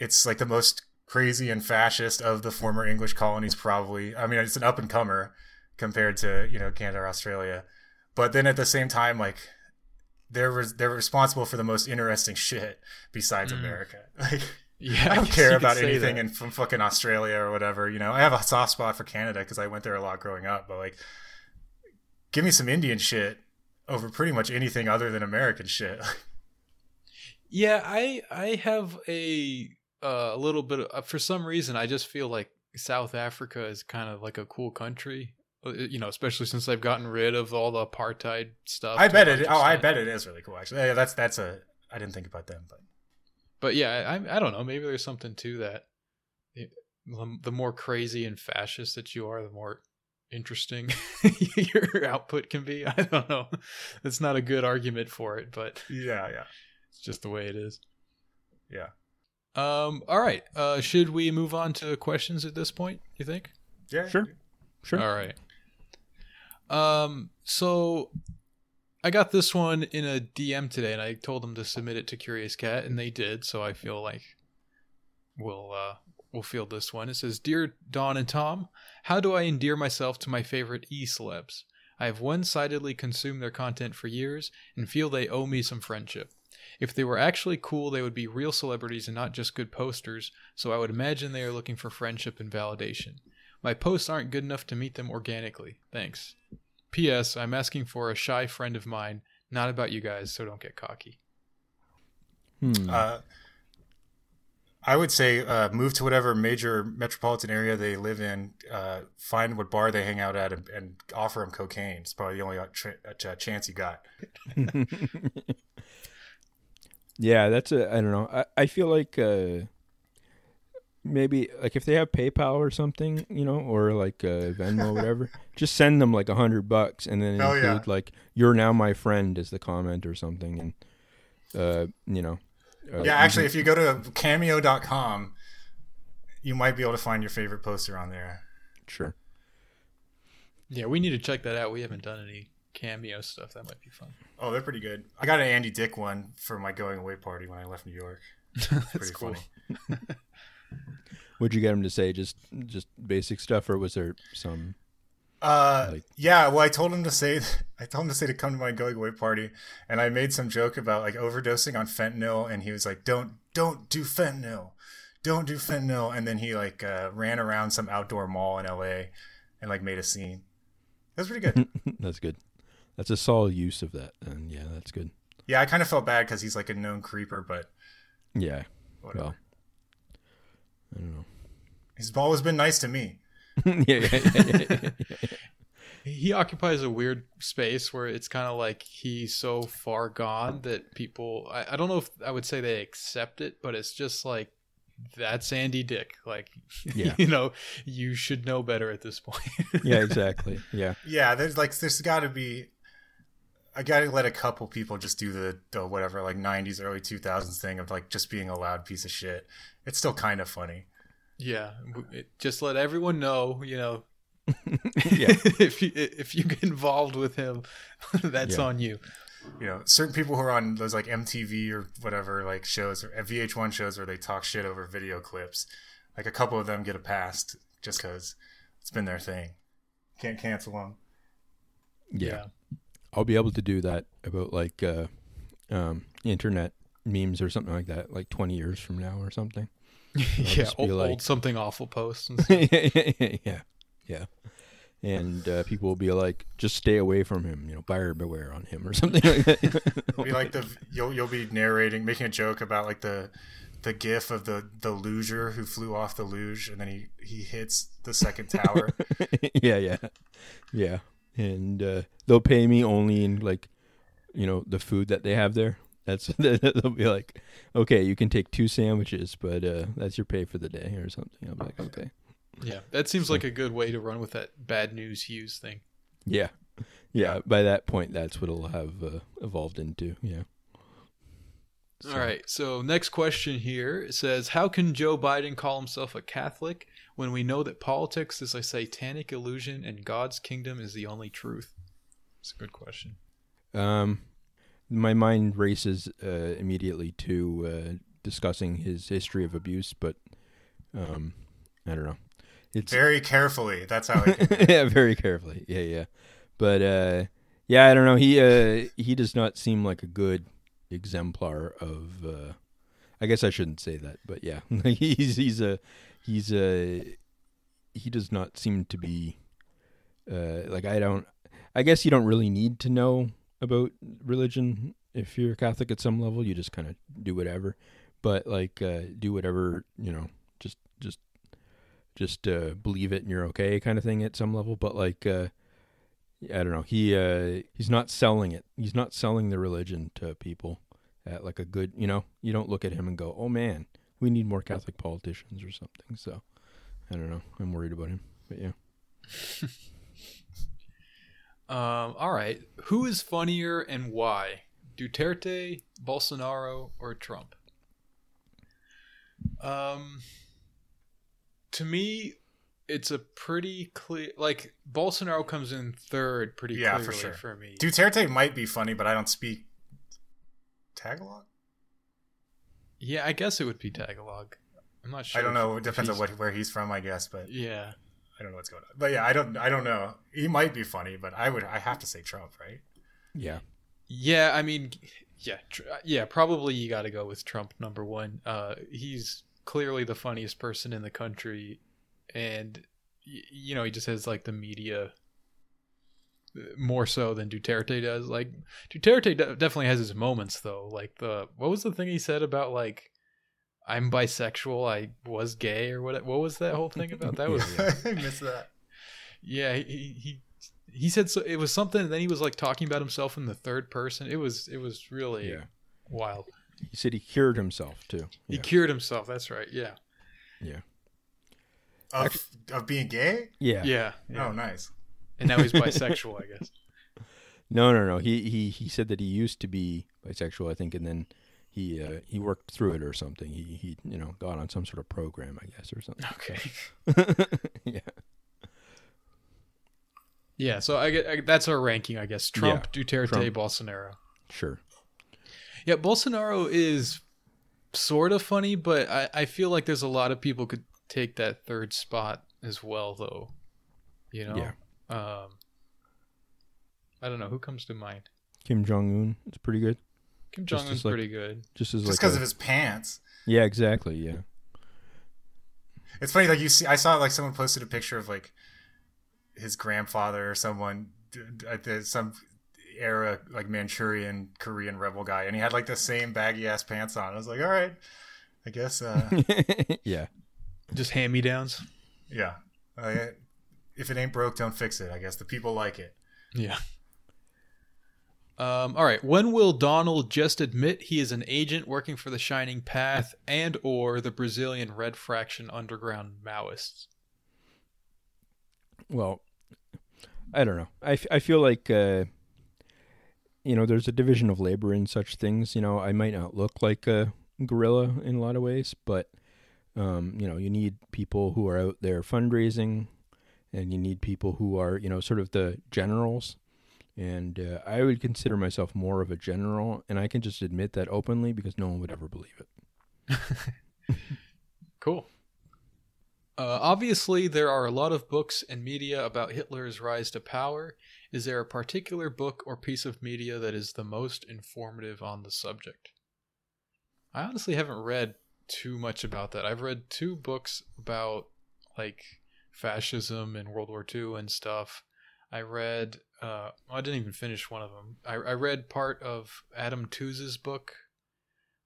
it's like the most crazy and fascist of the former English colonies? Probably. I mean, it's an up and comer compared to, you know, Canada or Australia, but then at the same time, like they're responsible for the most interesting shit besides America. Like, yeah, I don't care about anything from fucking Australia or whatever. You know, I have a soft spot for Canada because I went there a lot growing up, but like, give me some Indian shit over pretty much anything other than American shit. Yeah, I have a little bit of, for some reason, I just feel like South Africa is kind of like a cool country, you know, especially since they've gotten rid of all the apartheid stuff. I bet it is really cool, actually. Yeah, I didn't think about them, but yeah, I don't know. Maybe there's something to that. The more crazy and fascist that you are, the more interesting your output can be. I don't know, it's not a good argument for it, but yeah it's just the way it is. All right, should we move on to questions at this point, you think? Yeah, sure. All right, so I got this one in a DM today, and I told them to submit it to Curious Cat, and they did, so I feel like we'll field this one. It says, Dear Don and Tom, how do I endear myself to my favorite e-celebs? I have one-sidedly consumed their content for years and feel they owe me some friendship. If they were actually cool, they would be real celebrities and not just good posters, so I would imagine they are looking for friendship and validation. My posts aren't good enough to meet them organically. Thanks. P.S. I'm asking for a shy friend of mine, not about you guys, so don't get cocky. I would say move to whatever major metropolitan area they live in, find what bar they hang out at, and offer them cocaine. It's probably the only chance you got. Yeah, I don't know. I feel like maybe like if they have PayPal or something, you know, or like Venmo or whatever, just send them like $100 and then include like, you're now my friend as the comment or something. And, you know. Yeah, actually, if you go to cameo.com, you might be able to find your favorite poster on there. Sure. Yeah, we need to check that out. We haven't done any Cameo stuff. That might be fun. Oh, they're pretty good. I got an Andy Dick one for my going away party when I left New York. That's pretty cool. Funny. Would you get him to say just basic stuff, or was there some? Yeah, well, I told him to say to come to my going away party, and I made some joke about like overdosing on fentanyl, and he was like, don't do fentanyl, and then he like ran around some outdoor mall in LA and like made a scene. That's pretty good. That's a solid use of that. And yeah, that's good. Yeah, I kind of felt bad because he's like a known creeper, but yeah, whatever. Well, I don't know, he's always been nice to me. Yeah. He occupies a weird space where it's kind of like he's so far gone that people, I don't know if I would say they accept it, but it's just like, that's Andy Dick. Like, yeah. You know, you should know better at this point. Yeah, exactly. Yeah. Yeah. There's gotta be, I gotta let a couple people just do the whatever, like 90s, early 2000s thing of like just being a loud piece of shit. It's still kind of funny. Yeah, just let everyone know, you know. Yeah, if you get involved with him, that's on you. You know, certain people who are on those like MTV or whatever like shows or VH1 shows where they talk shit over video clips, like a couple of them get a pass just because it's been their thing. Can't cancel them. Yeah, I'll be able to do that about like internet memes or something like that, like 20 years from now or something. Old Something Awful posts and stuff. yeah and people will be like, just stay away from him, you know, buyer beware on him or something like that. It'll be like you'll be narrating, making a joke about like the gif of the luger who flew off the luge, and then he hits the second tower. yeah and they'll pay me only in like, you know, the food that they have there. That's they'll be like, okay, you can take 2 sandwiches, but that's your pay for the day or something. I'm like, okay. Yeah, that seems like a good way to run with that bad news Hughes thing. Yeah, yeah. By that point, that's what it'll have evolved into. Yeah. So. All right. So next question here, it says, how can Joe Biden call himself a Catholic when we know that politics is a satanic illusion and God's kingdom is the only truth? It's a good question. My mind races immediately to discussing his history of abuse, but I don't know. It's very carefully. That's how. Yeah, very carefully. Yeah, yeah. But yeah, I don't know. He does not seem like a good exemplar of. I guess I shouldn't say that, but yeah, he does not seem to be like I don't. I guess you don't really need to know about religion if you're a Catholic at some level. You just kind of do whatever, but like do whatever, you know, just believe it and you're okay kind of thing at some level. But like I don't know, he's not selling it. He's not selling the religion to people at like a good, you know, you don't look at him and go, oh man, we need more Catholic politicians or something. So I don't know, I'm worried about him, but yeah. All right. Who is funnier and why? Duterte, Bolsonaro, or Trump? To me, it's a pretty clear... Like, Bolsonaro comes in third pretty clearly for sure. For me. Duterte might be funny, but I don't speak Tagalog? Yeah, I guess it would be Tagalog. I'm not sure. I don't know. It depends on where he's from, I guess, but... Yeah. I don't know what's going on, but yeah, I don't know. He might be funny, but I have to say Trump, right? Yeah. Yeah. I mean, yeah. Yeah. Probably you got to go with Trump. Number one, he's clearly the funniest person in the country. And you know, he just has like the media more so than Duterte does. Like Duterte definitely has his moments though. Like what was the thing he said about like, I'm bisexual, I was gay, or what? What was that whole thing about? That was I missed that. Yeah, he said so. It was something. And then he was like talking about himself in the third person. It was really wild. He said he cured himself too. Yeah. He cured himself. That's right. Yeah. Yeah. Of being gay. Yeah. Yeah. Oh, nice. And now he's bisexual, I guess. No. He said that he used to be bisexual, I think, and then. He worked through it or something. He you know, got on some sort of program, I guess, or something. Okay. Yeah. Yeah. So I that's our ranking, I guess. Trump, yeah. Duterte, Trump. Bolsonaro. Sure. Yeah, Bolsonaro is sort of funny, but I feel like there's a lot of people could take that third spot as well, though. You know. Yeah. I don't know who comes to mind. Kim Jong-un. It's pretty good. Kim Jong-un's pretty good. Just because of his pants. Yeah, exactly. Yeah. It's funny, like you see, I saw like someone posted a picture of like his grandfather or someone at some era, like Manchurian Korean rebel guy, and he had like the same baggy ass pants on. I was like, all right, I guess. Yeah. Just hand-me-downs. Yeah. If it ain't broke, don't fix it. I guess the people like it. Yeah. All right. When will Donald just admit he is an agent working for the Shining Path and or the Brazilian Red Faction underground Maoists? Well, I don't know. I feel like, you know, there's a division of labor in such things. You know, I might not look like a gorilla in a lot of ways, but, you know, you need people who are out there fundraising, and you need people who are, you know, sort of the generals. And I would consider myself more of a general, and I can just admit that openly because no one would ever believe it. Cool. Obviously, there are a lot of books and media about Hitler's rise to power. Is there a particular book or piece of media that is the most informative on the subject? I honestly haven't read too much about that. I've read 2 books about, like, fascism and World War II and stuff. I read... I didn't even finish one of them. I read part of Adam Tooze's book.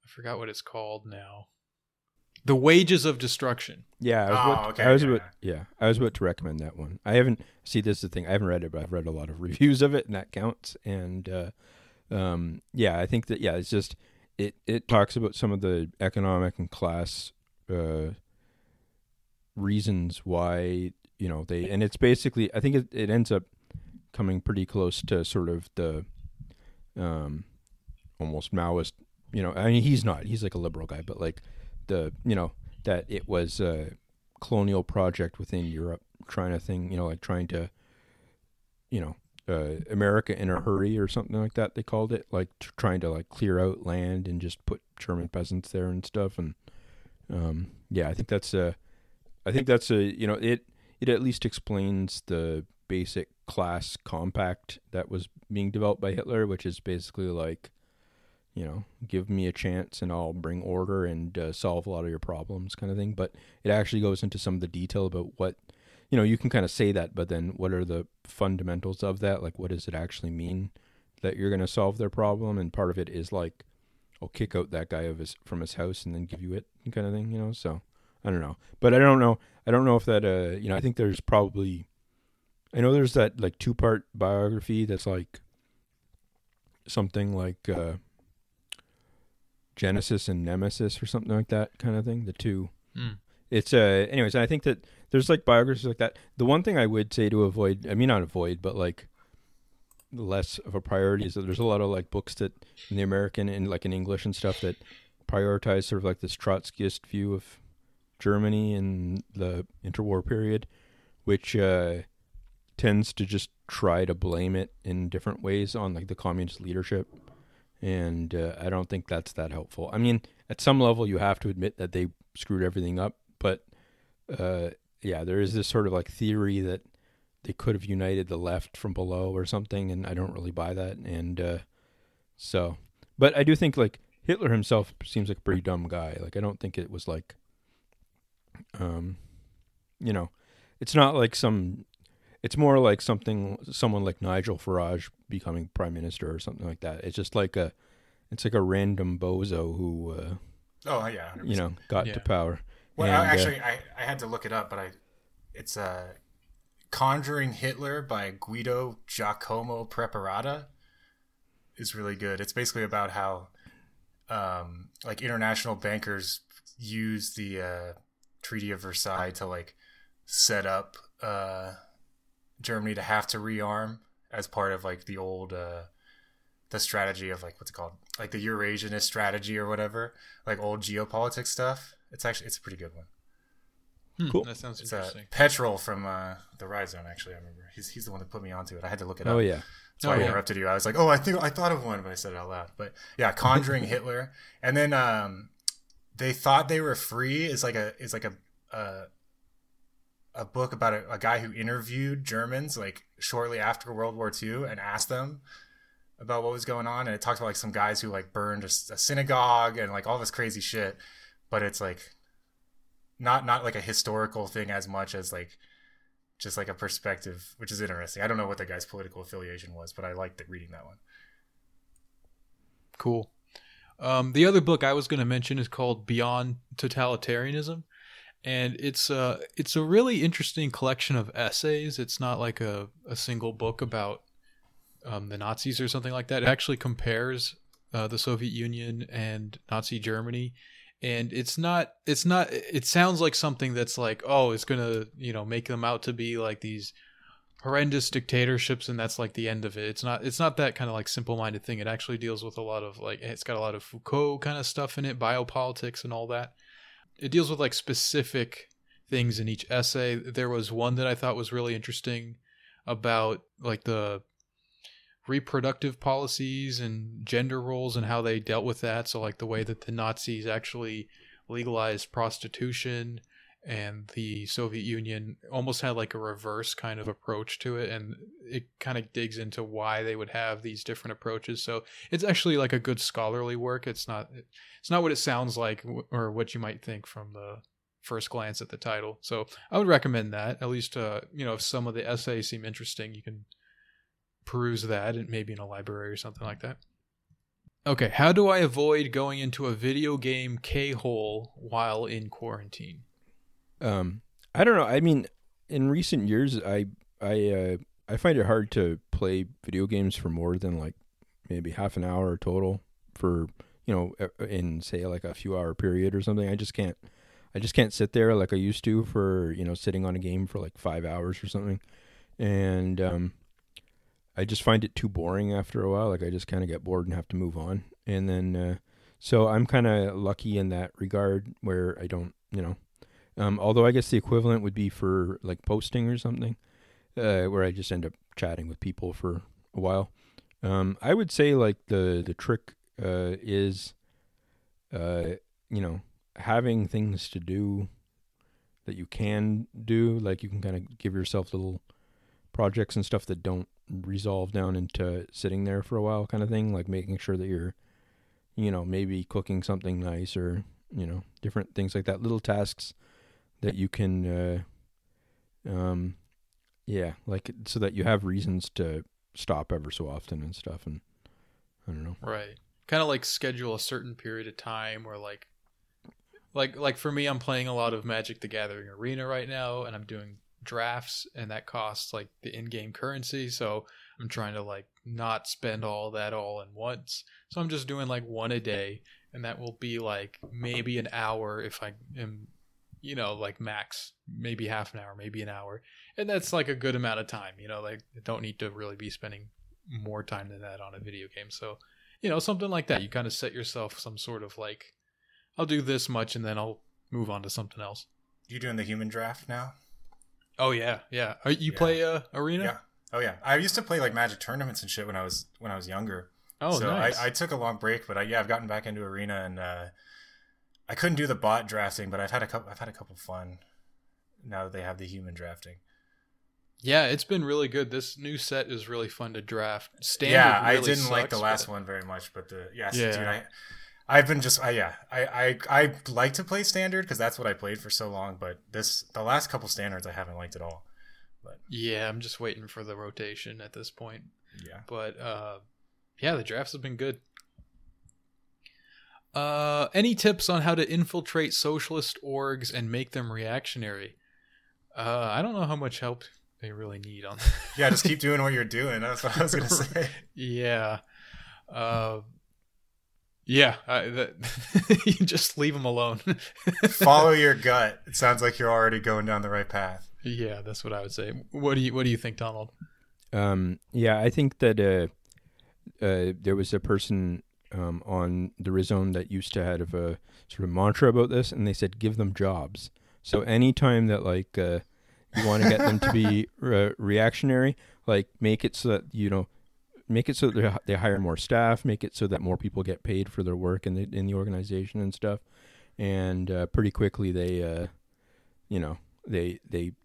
I forgot what it's called now. The Wages of Destruction. Yeah, I was about to recommend that one. I haven't see this is the thing. I haven't read it, but I've read a lot of reviews of it, and that counts. And I think that it's just it talks about some of the economic and class reasons why they, and it's basically I think it ends up coming pretty close to sort of the almost Maoist. I mean, he's like a liberal guy, but like the that it was a colonial project within Europe trying to America in a hurry or something like that, they called it, like trying to like clear out land and just put German peasants there and stuff. And it at least explains the basic class compact that was being developed by Hitler, which is basically like, give me a chance and I'll bring order and solve a lot of your problems kind of thing. But it actually goes into some of the detail about what, you can kind of say that, but then what are the fundamentals of that? Like, what does it actually mean that you're going to solve their problem? And part of it is like, I'll kick out that guy from his house and then give you it kind of thing, so I don't know. But I don't know if that, I think there's probably, I know there's that like 2-part biography that's like something like Genesis and Nemesis or something like that kind of thing. The 2. Mm. It's anyways, I think that there's like biographies like that. The one thing I would say to avoid, I mean not avoid, but like less of a priority is that there's a lot of like books that in the American and like in English and stuff that prioritize sort of like this Trotskyist view of Germany in the interwar period, which tends to just try to blame it in different ways on like the communist leadership. And I don't think that's that helpful. I mean, at some level, you have to admit that they screwed everything up. But there is this sort of like theory that they could have united the left from below or something. And I don't really buy that. And but I do think like Hitler himself seems like a pretty dumb guy. Like, I don't think it was like, it's not like some, it's more like someone like Nigel Farage becoming prime minister or something like that. It's just like a random bozo who, 100%. Got to power. Well, and, I had to look it up, but it's Conjuring Hitler by Guido Giacomo Preparata is really good. It's basically about how, like international bankers use the Treaty of Versailles to like set up, Germany to have to rearm as part of like the old the strategy of like what's it called, like the Eurasianist strategy or whatever, like old geopolitics stuff. It's a pretty good one. Cool. That sounds interesting. Petrol from the Rizone, actually. I remember he's the one that put me onto it. I had to look it up. That's why I interrupted you. I was like, I thought of one, but I said it out loud. But yeah, Conjuring Hitler. And then They Thought They Were Free is like a book about a guy who interviewed Germans like shortly after World War II and asked them about what was going on. And it talks about like some guys who like burned a synagogue and like all this crazy shit, but it's like not like a historical thing as much as like, just like a perspective, which is interesting. I don't know what the guy's political affiliation was, but I liked reading that one. Cool. The other book I was going to mention is called Beyond Totalitarianism. And it's a really interesting collection of essays. It's not like a single book about the Nazis or something like that. It actually compares the Soviet Union and Nazi Germany, and it's not. It sounds like something that's like, oh, it's gonna make them out to be like these horrendous dictatorships, and that's like the end of it. It's not that kind of like simple-minded thing. It actually deals with a lot of like, it's got a lot of Foucault kind of stuff in it, biopolitics and all that. It deals with like specific things in each essay. There was one that I thought was really interesting about like the reproductive policies and gender roles and how they dealt with that. So like the way that the Nazis actually legalized prostitution, and the Soviet Union almost had like a reverse kind of approach to it. And it kind of digs into why they would have these different approaches. So it's actually like a good scholarly work. It's not what it sounds like or what you might think from the first glance at the title. So I would recommend that, at least, if some of the essays seem interesting, you can peruse that and maybe in a library or something like that. Okay, how do I avoid going into a video game K-hole while in quarantine? I don't know. I mean, in recent years, I find it hard to play video games for more than like maybe half an hour total for, you know, in say like a few hour period or something. I just can't sit there like I used to for, you know, sitting on a game for like 5 hours or something. And I just find it too boring after a while. Like I just kind of get bored and have to move on. And then, so I'm kind of lucky in that regard where I don't, you know, although I guess the equivalent would be for like posting or something, where I just end up chatting with people for a while. I would say like the trick is, you know, having things to do that you can do, like you can kind of give yourself little projects and stuff that don't resolve down into sitting there for a while kind of thing, like making sure that you're, you know, maybe cooking something nice or, you know, different things like that, little tasks that you can, like so that you have reasons to stop ever so often and stuff. And I don't know. Right. Kind of like schedule a certain period of time or like for me, I'm playing a lot of Magic the Gathering Arena right now and I'm doing drafts and that costs like the in-game currency. So I'm trying to like not spend all that all at once. So I'm just doing like one a day and that will be like maybe an hour if I am, you know, like max, maybe half an hour, maybe an hour. And that's like a good amount of time, you know, like I don't need to really be spending more time than that on a video game. So, you know, something like that, you kind of set yourself some sort of like, I'll do this much and then I'll move on to something else. You doing the human draft now? Oh yeah, yeah. You play Arena? Yeah. Oh yeah. I used to play like Magic tournaments and shit when I was younger. Oh, so nice. I took a long break, but I've gotten back into Arena, and I couldn't do the bot drafting, but I've had a couple fun now that they have the human drafting. Yeah, it's been really good. This new set is really fun to draft. Standard really sucks. I didn't like the last one very much, but dude, I've been just, I like to play standard because that's what I played for so long, but the last couple standards I haven't liked at all. But yeah, I'm just waiting for the rotation at this point. Yeah. But the drafts have been good. Any tips on how to infiltrate socialist orgs and make them reactionary? I don't know how much help they really need on that. Yeah, just keep doing what you're doing. That's what I was going to say. Yeah. You just leave them alone. Follow your gut. It sounds like you're already going down the right path. Yeah, that's what I would say. What do you think, Donald? I think that there was a person on the Rizone that used to have a sort of mantra about this, and they said give them jobs. So anytime that like you want to get them to be reactionary, like make it so that, you know, make it so that they hire more staff, make it so that more people get paid for their work in the organization and stuff. And pretty quickly they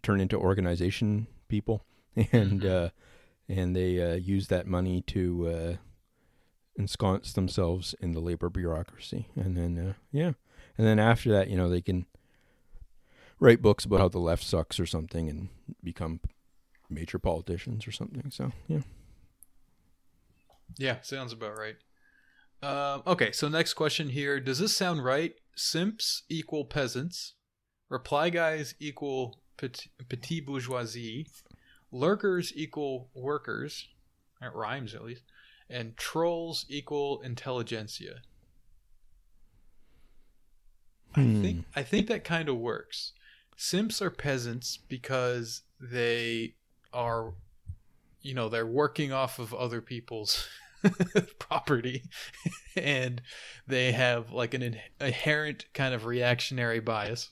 turn into organization people and they use that money to ensconce themselves in the labor bureaucracy. And then, and then after that, you know, they can write books about how the left sucks or something and become major politicians or something. So, yeah. Yeah, sounds about right. Okay, so next question here. Does this sound right? Simps equal peasants. Reply guys equal petit bourgeoisie. Lurkers equal workers. That rhymes, at least. And trolls equal intelligentsia. I think that kind of works. Simps are peasants because they are... you know, they're working off of other people's property and they have like an inherent kind of reactionary bias.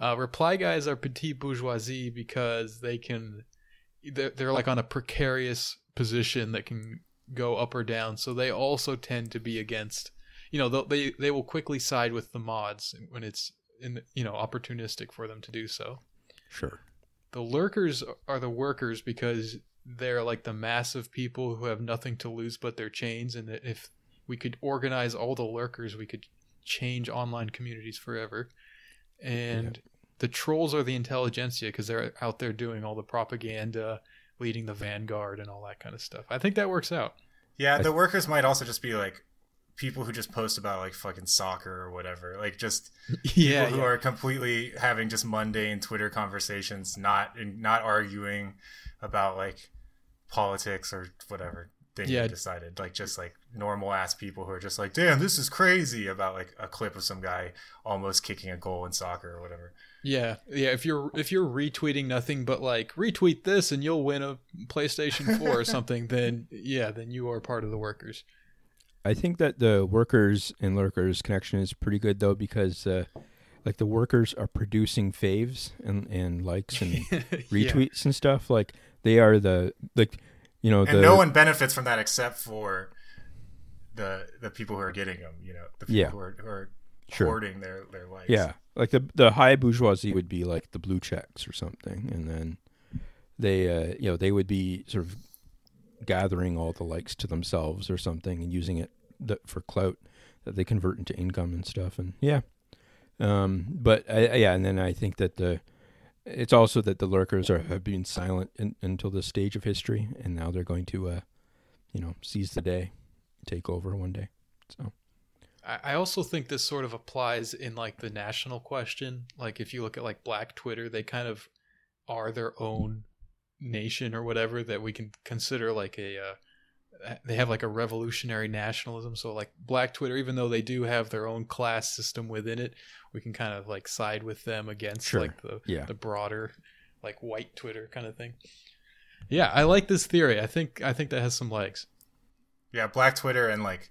Reply guys are petit bourgeoisie because they're like on a precarious position that can go up or down. So they also tend to be against, you know, they will quickly side with the mods when it's, opportunistic for them to do so. Sure. The lurkers are the workers because they're like the mass of people who have nothing to lose but their chains. And if we could organize all the lurkers, we could change online communities forever. And the trolls are the intelligentsia because they're out there doing all the propaganda, leading the vanguard and all that kind of stuff. I think that works out. Yeah, the workers might also just be like people who just post about like fucking soccer or whatever, like just people who are completely having just mundane Twitter conversations, not arguing about like politics or whatever thing they decided, like just like normal ass people who are just like, damn, this is crazy, about like a clip of some guy almost kicking a goal in soccer or whatever. Yeah. If you're retweeting nothing but like, retweet this and you'll win a PlayStation 4 or something, then you are part of the workers. I think that the workers and lurkers connection is pretty good, though, because like the workers are producing faves and likes and retweets and stuff. Like they are and no one benefits from that except for the people who are getting them. You know, the people who are hoarding their likes. Yeah, like the high bourgeoisie would be like the blue checks or something, and then they they would be sort of gathering all the likes to themselves or something and using it for clout that they convert into income and stuff. And and then I think that it's also that the lurkers have been silent until this stage of history, and now they're going to seize the day, take over one day. So I also think this sort of applies in like the national question. Like if you look at like Black Twitter, they kind of are their own nation or whatever that we can consider like they have like a revolutionary nationalism. So like Black Twitter, even though they do have their own class system within it, we can kind of like side with them against like the broader like white Twitter kind of thing. Yeah, I like this theory. I think that has some legs. Yeah, Black Twitter and like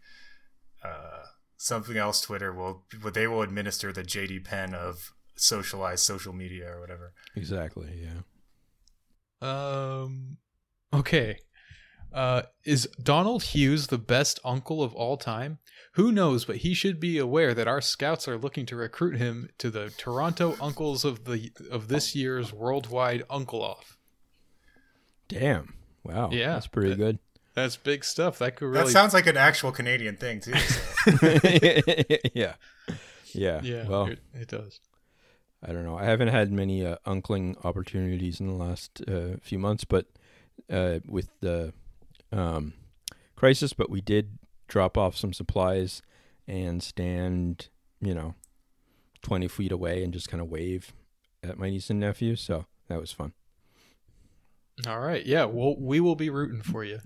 something else Twitter will administer the J.D. Penn of socialized social media or whatever. Exactly. Yeah. Okay. Is Donald Hughes the best uncle of all time? Who knows, but he should be aware that our scouts are looking to recruit him to the Toronto Uncles of this year's worldwide Uncle Off. Damn. Wow. Yeah. That's pretty good. That's big stuff. That could really... That sounds like an actual Canadian thing too. So. Yeah. Yeah. Well, it does. I don't know. I haven't had many uncling opportunities in the last few months, but with the crisis, but we did drop off some supplies and stand, 20 feet away and just kind of wave at my niece and nephew. So that was fun. All right. Yeah. Well, we will be rooting for you.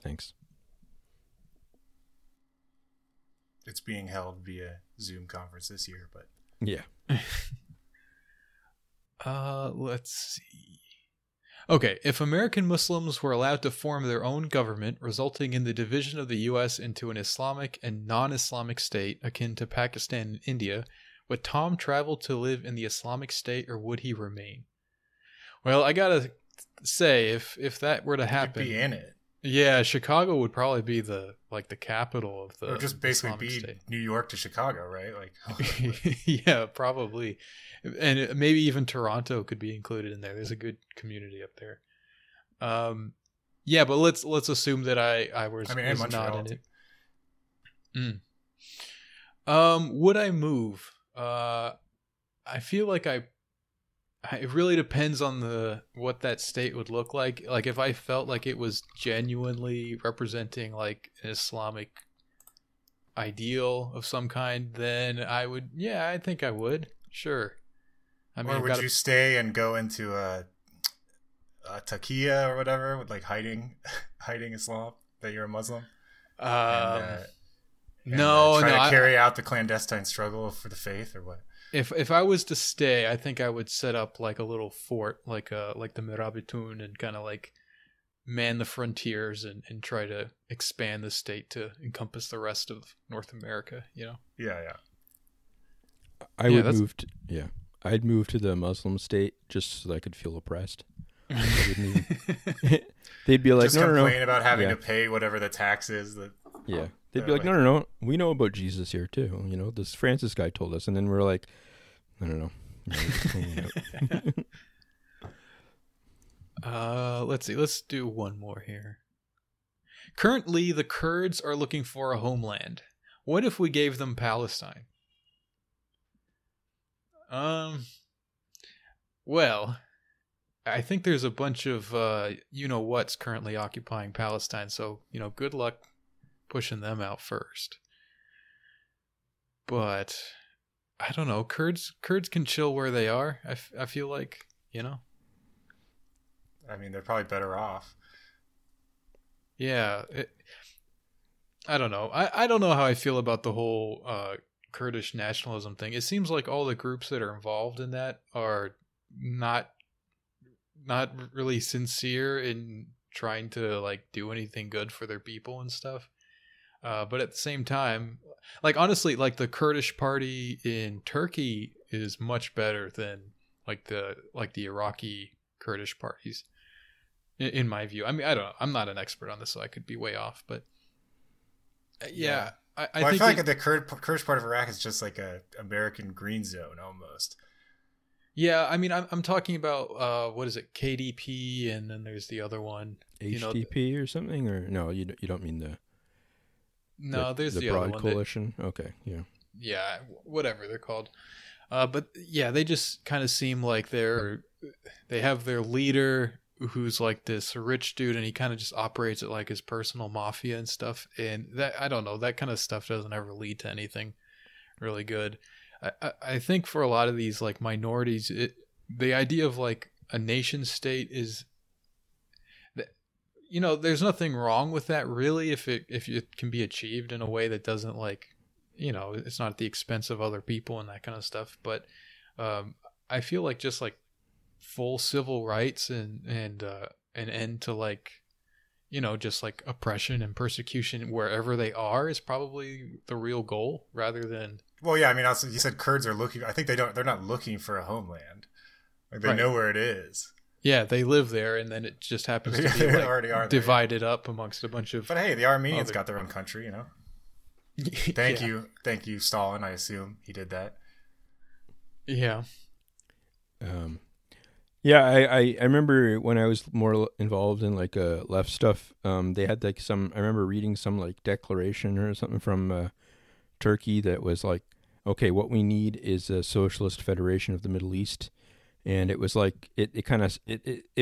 Thanks. It's being held via Zoom conference this year, but yeah. Let's see. Okay, if American Muslims were allowed to form their own government, resulting in the division of the U.S. into an Islamic and non-Islamic state akin to Pakistan and India, would Tom travel to live in the Islamic state, or would he remain? Well, I gotta say, if that were to happen, he'd be in it. Yeah, Chicago would probably be the capital of the. Or just basically Islamic be state. New York to Chicago, right? Like, yeah, probably, and maybe even Toronto could be included in there. There's a good community up there. Yeah, but let's assume that I was not in it. Would I move? I feel like it really depends on what that state would look like. Like if I felt like it was genuinely representing like an Islamic ideal of some kind, then I would. Yeah, I think I would. Sure. I mean, or would you stay and go into a taqiyya or whatever, with like hiding Islam, that you're a Muslim? To carry out the clandestine struggle for the faith, or what? If I was to stay, I think I would set up like a little fort, like the Mirabitoun, and kind of like man the frontiers and try to expand the state to encompass the rest of North America. I'd move to the Muslim state just so that I could feel oppressed. They'd be like, just complain about having to pay whatever the tax is. They'd be like, no, we know about Jesus here too. This Francis guy told us. And then we're like, I don't know. Let's see. Let's do one more here. Currently, the Kurds are looking for a homeland. What if we gave them Palestine? Well, I think there's a bunch of what's currently occupying Palestine. So, good luck pushing them out first. But I don't know. Kurds can chill where they are. I feel like, you know. I mean, they're probably better off. Yeah. I don't know. I don't know how I feel about the whole Kurdish nationalism thing. It seems like all the groups that are involved in that are not really sincere in trying to like do anything good for their people and stuff. But at the same time, like, honestly, like the Kurdish party in Turkey is much better than like the Iraqi Kurdish parties, in my view. I mean, I don't know. I'm not an expert on this, so I could be way off, but yeah. I feel like the Kurdish part of Iraq is just like a American green zone almost. Yeah, I mean, I'm talking about what is it, KDP, and then there's the other one, HDP, or something, or no, you don't mean the. No, there's the broad other one, coalition. Okay, yeah. Yeah, whatever they're called, but yeah, they just kind of seem like they have their leader who's like this rich dude, and he kind of just operates it like his personal mafia and stuff, and that, I don't know, that kind of stuff doesn't ever lead to anything really good. I think for a lot of these like minorities, the idea of like a nation state is, you know, there's nothing wrong with that really, if it can be achieved in a way that doesn't, like, you know, it's not at the expense of other people and that kind of stuff. But I feel like just like full civil rights and an end to, like, you know, just like oppression and persecution wherever they are is probably the real goal, rather than. Well, yeah, I mean, also, you said Kurds are looking. I think they're not looking for a homeland. Like, they know where it is. Yeah, they live there, and then it just happens to be like, divided up amongst a bunch of. But hey, the Armenians got their own country, you know. Thank you, Stalin. I assume he did that. Yeah. Yeah, I remember when I was more involved in like left stuff. They had like some. I remember reading some like declaration or something from. Turkey that was like, okay, what we need is a socialist federation of the Middle East, and it was like it kind of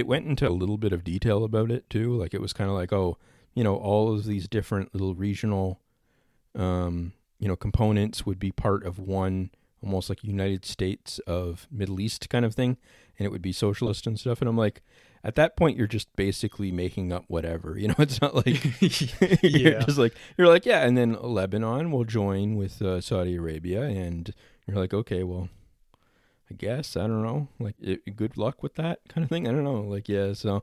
went into a little bit of detail about it too. Like, it was kind of like, oh, you know, all of these different little regional you know, components would be part of one almost like United States of Middle East kind of thing, and it would be socialist and stuff. And I'm like, at that point, you're just basically making up whatever, you know. It's not like you're like, yeah. And then Lebanon will join with Saudi Arabia, and you're like, okay, well, I guess, I don't know, like, good luck with that kind of thing. I don't know, like, yeah. So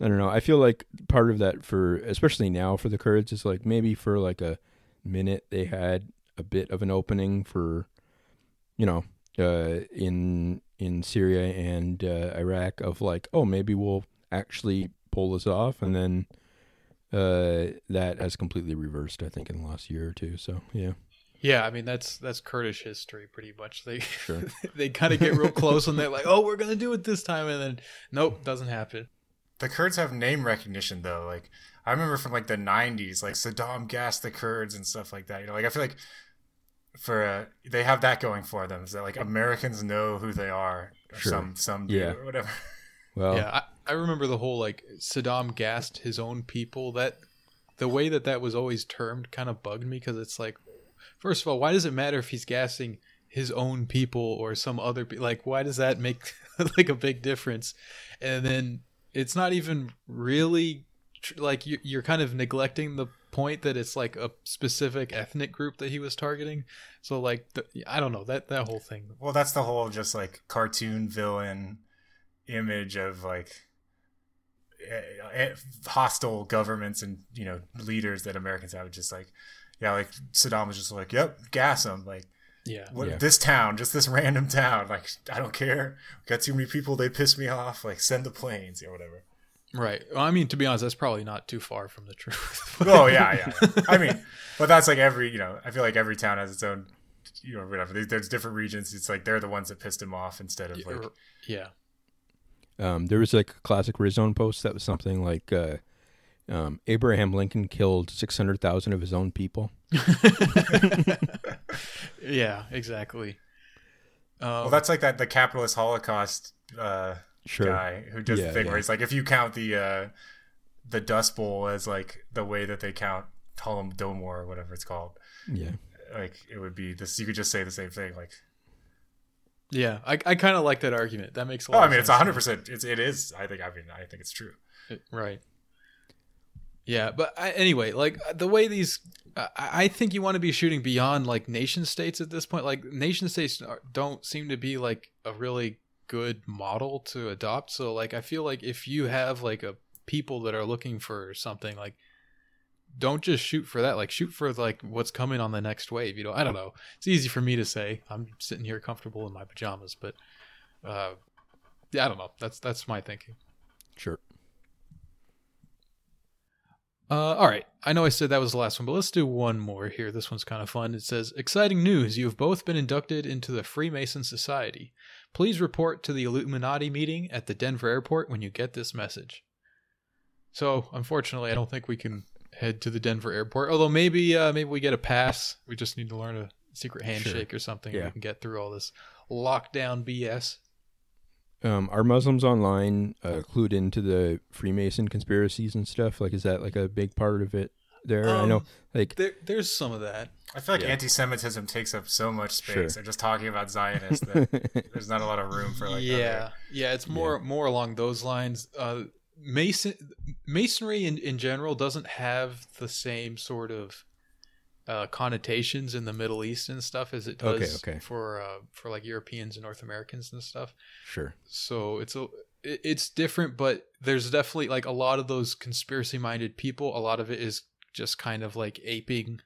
I don't know. I feel like part of that for, especially now for the Kurds, is like maybe for like a minute they had a bit of an opening for, you know, in Syria and Iraq, of like, oh, maybe we'll actually pull this off. And then that has completely reversed, I think, in the last year or two. So, yeah. Yeah, I mean, that's Kurdish history pretty much. They kind of get real close and they're like, oh, we're going to do it this time. And then, nope, doesn't happen. The Kurds have name recognition, though. Like, I remember from like the 90s, like Saddam gassed the Kurds and stuff like that. You know, like, I feel like they have that going for them, is that like Americans know who they are, or sure. some do, yeah, or whatever. Well, yeah, I remember the whole like Saddam gassed his own people. That the way that was always termed kind of bugged me, because it's like, first of all, why does it matter if he's gassing his own people or some other? Like, why does that make like a big difference? And then it's not even really like you're kind of neglecting the point that it's like a specific ethnic group that he was targeting. So like I don't know, that whole thing. Well, that's the whole just like cartoon villain image of like hostile governments and, you know, leaders that Americans have. Just like, yeah, like Saddam was just like, yep, gas them. Like, yeah, this town, just this random town, like, I don't care, we got too many people, they piss me off, like, send the planes or whatever. Right. Well, I mean, to be honest, that's probably not too far from the truth. Oh, yeah. I mean, but that's like every, you know, I feel like every town has its own, you know, whatever. There's different regions. It's like they're the ones that pissed him off instead of like. Yeah. There was like a classic Rizone post that was something like Abraham Lincoln killed 600,000 of his own people. Yeah, exactly. Well, that's like that the capitalist Holocaust sure. guy who does the thing where it's like, if you count the Dust Bowl as like the way that they count Holodomor or whatever it's called, like it would be this. You could just say the same thing. Like, yeah, I kind of like that argument. That makes a lot. Of sense. It's 100%. It is. I think it's true. Right. Yeah, but anyway, like the way these, I think you want to be shooting beyond like nation states at this point. Like nation states don't seem to be like a really good model to adopt. So like I feel like if you have like a people that are looking for something, like don't just shoot for that. Like shoot for like what's coming on the next wave. You know, I don't know. It's easy for me to say. I'm sitting here comfortable in my pajamas, but yeah, I don't know. That's my thinking. Sure. All right. I know I said that was the last one, but let's do one more here. This one's kind of fun. It says, exciting news. You have both been inducted into the Freemason Society. Please report to the Illuminati meeting at the Denver airport when you get this message. So, unfortunately, I don't think we can head to the Denver airport, although maybe we get a pass. We just need to learn a secret handshake or something. Yeah. And we can get through all this lockdown BS. Are Muslims online clued into the Freemason conspiracies and stuff? Like, is that like a big part of it there? I know, like, there's some of that. I feel like anti-Semitism takes up so much space. Sure. They're just talking about Zionists that there's not a lot of room for like. Yeah, it's more along those lines. Masonry in general doesn't have the same sort of connotations in the Middle East and stuff as it does for like Europeans and North Americans and stuff. Sure. So it's different, but there's definitely like a lot of those conspiracy minded people. A lot of it is just kind of like aping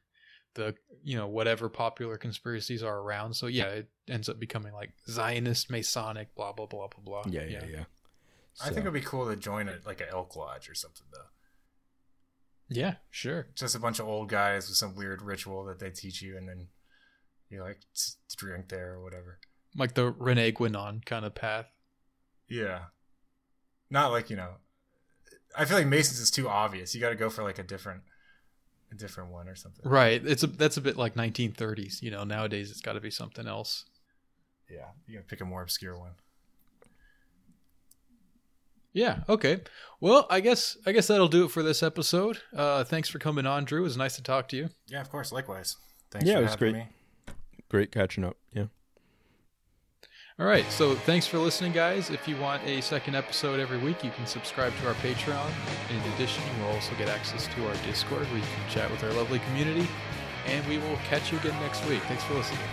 the, you know, whatever popular conspiracies are around. So yeah, it ends up becoming like Zionist, Masonic, blah blah blah blah blah. Yeah. So. I think it'd be cool to join an elk lodge or something though. Yeah, sure. Just a bunch of old guys with some weird ritual that they teach you, and then you like drink there or whatever. Like the Rene Guénon kind of path. Yeah. Not like, you know, I feel like Masons is too obvious. You got to go for like a different one or something. Right. That's a bit like 1930s. You know, nowadays it's got to be something else. Yeah, you got to pick a more obscure one. Yeah. Okay. Well, I guess that'll do it for this episode. Thanks for coming on, Drew. It was nice to talk to you. Yeah, of course. Likewise. Thanks for having me. Great catching up. Yeah. All right. So thanks for listening, guys. If you want a second episode every week, you can subscribe to our Patreon. In addition, you will also get access to our Discord where you can chat with our lovely community. And we will catch you again next week. Thanks for listening.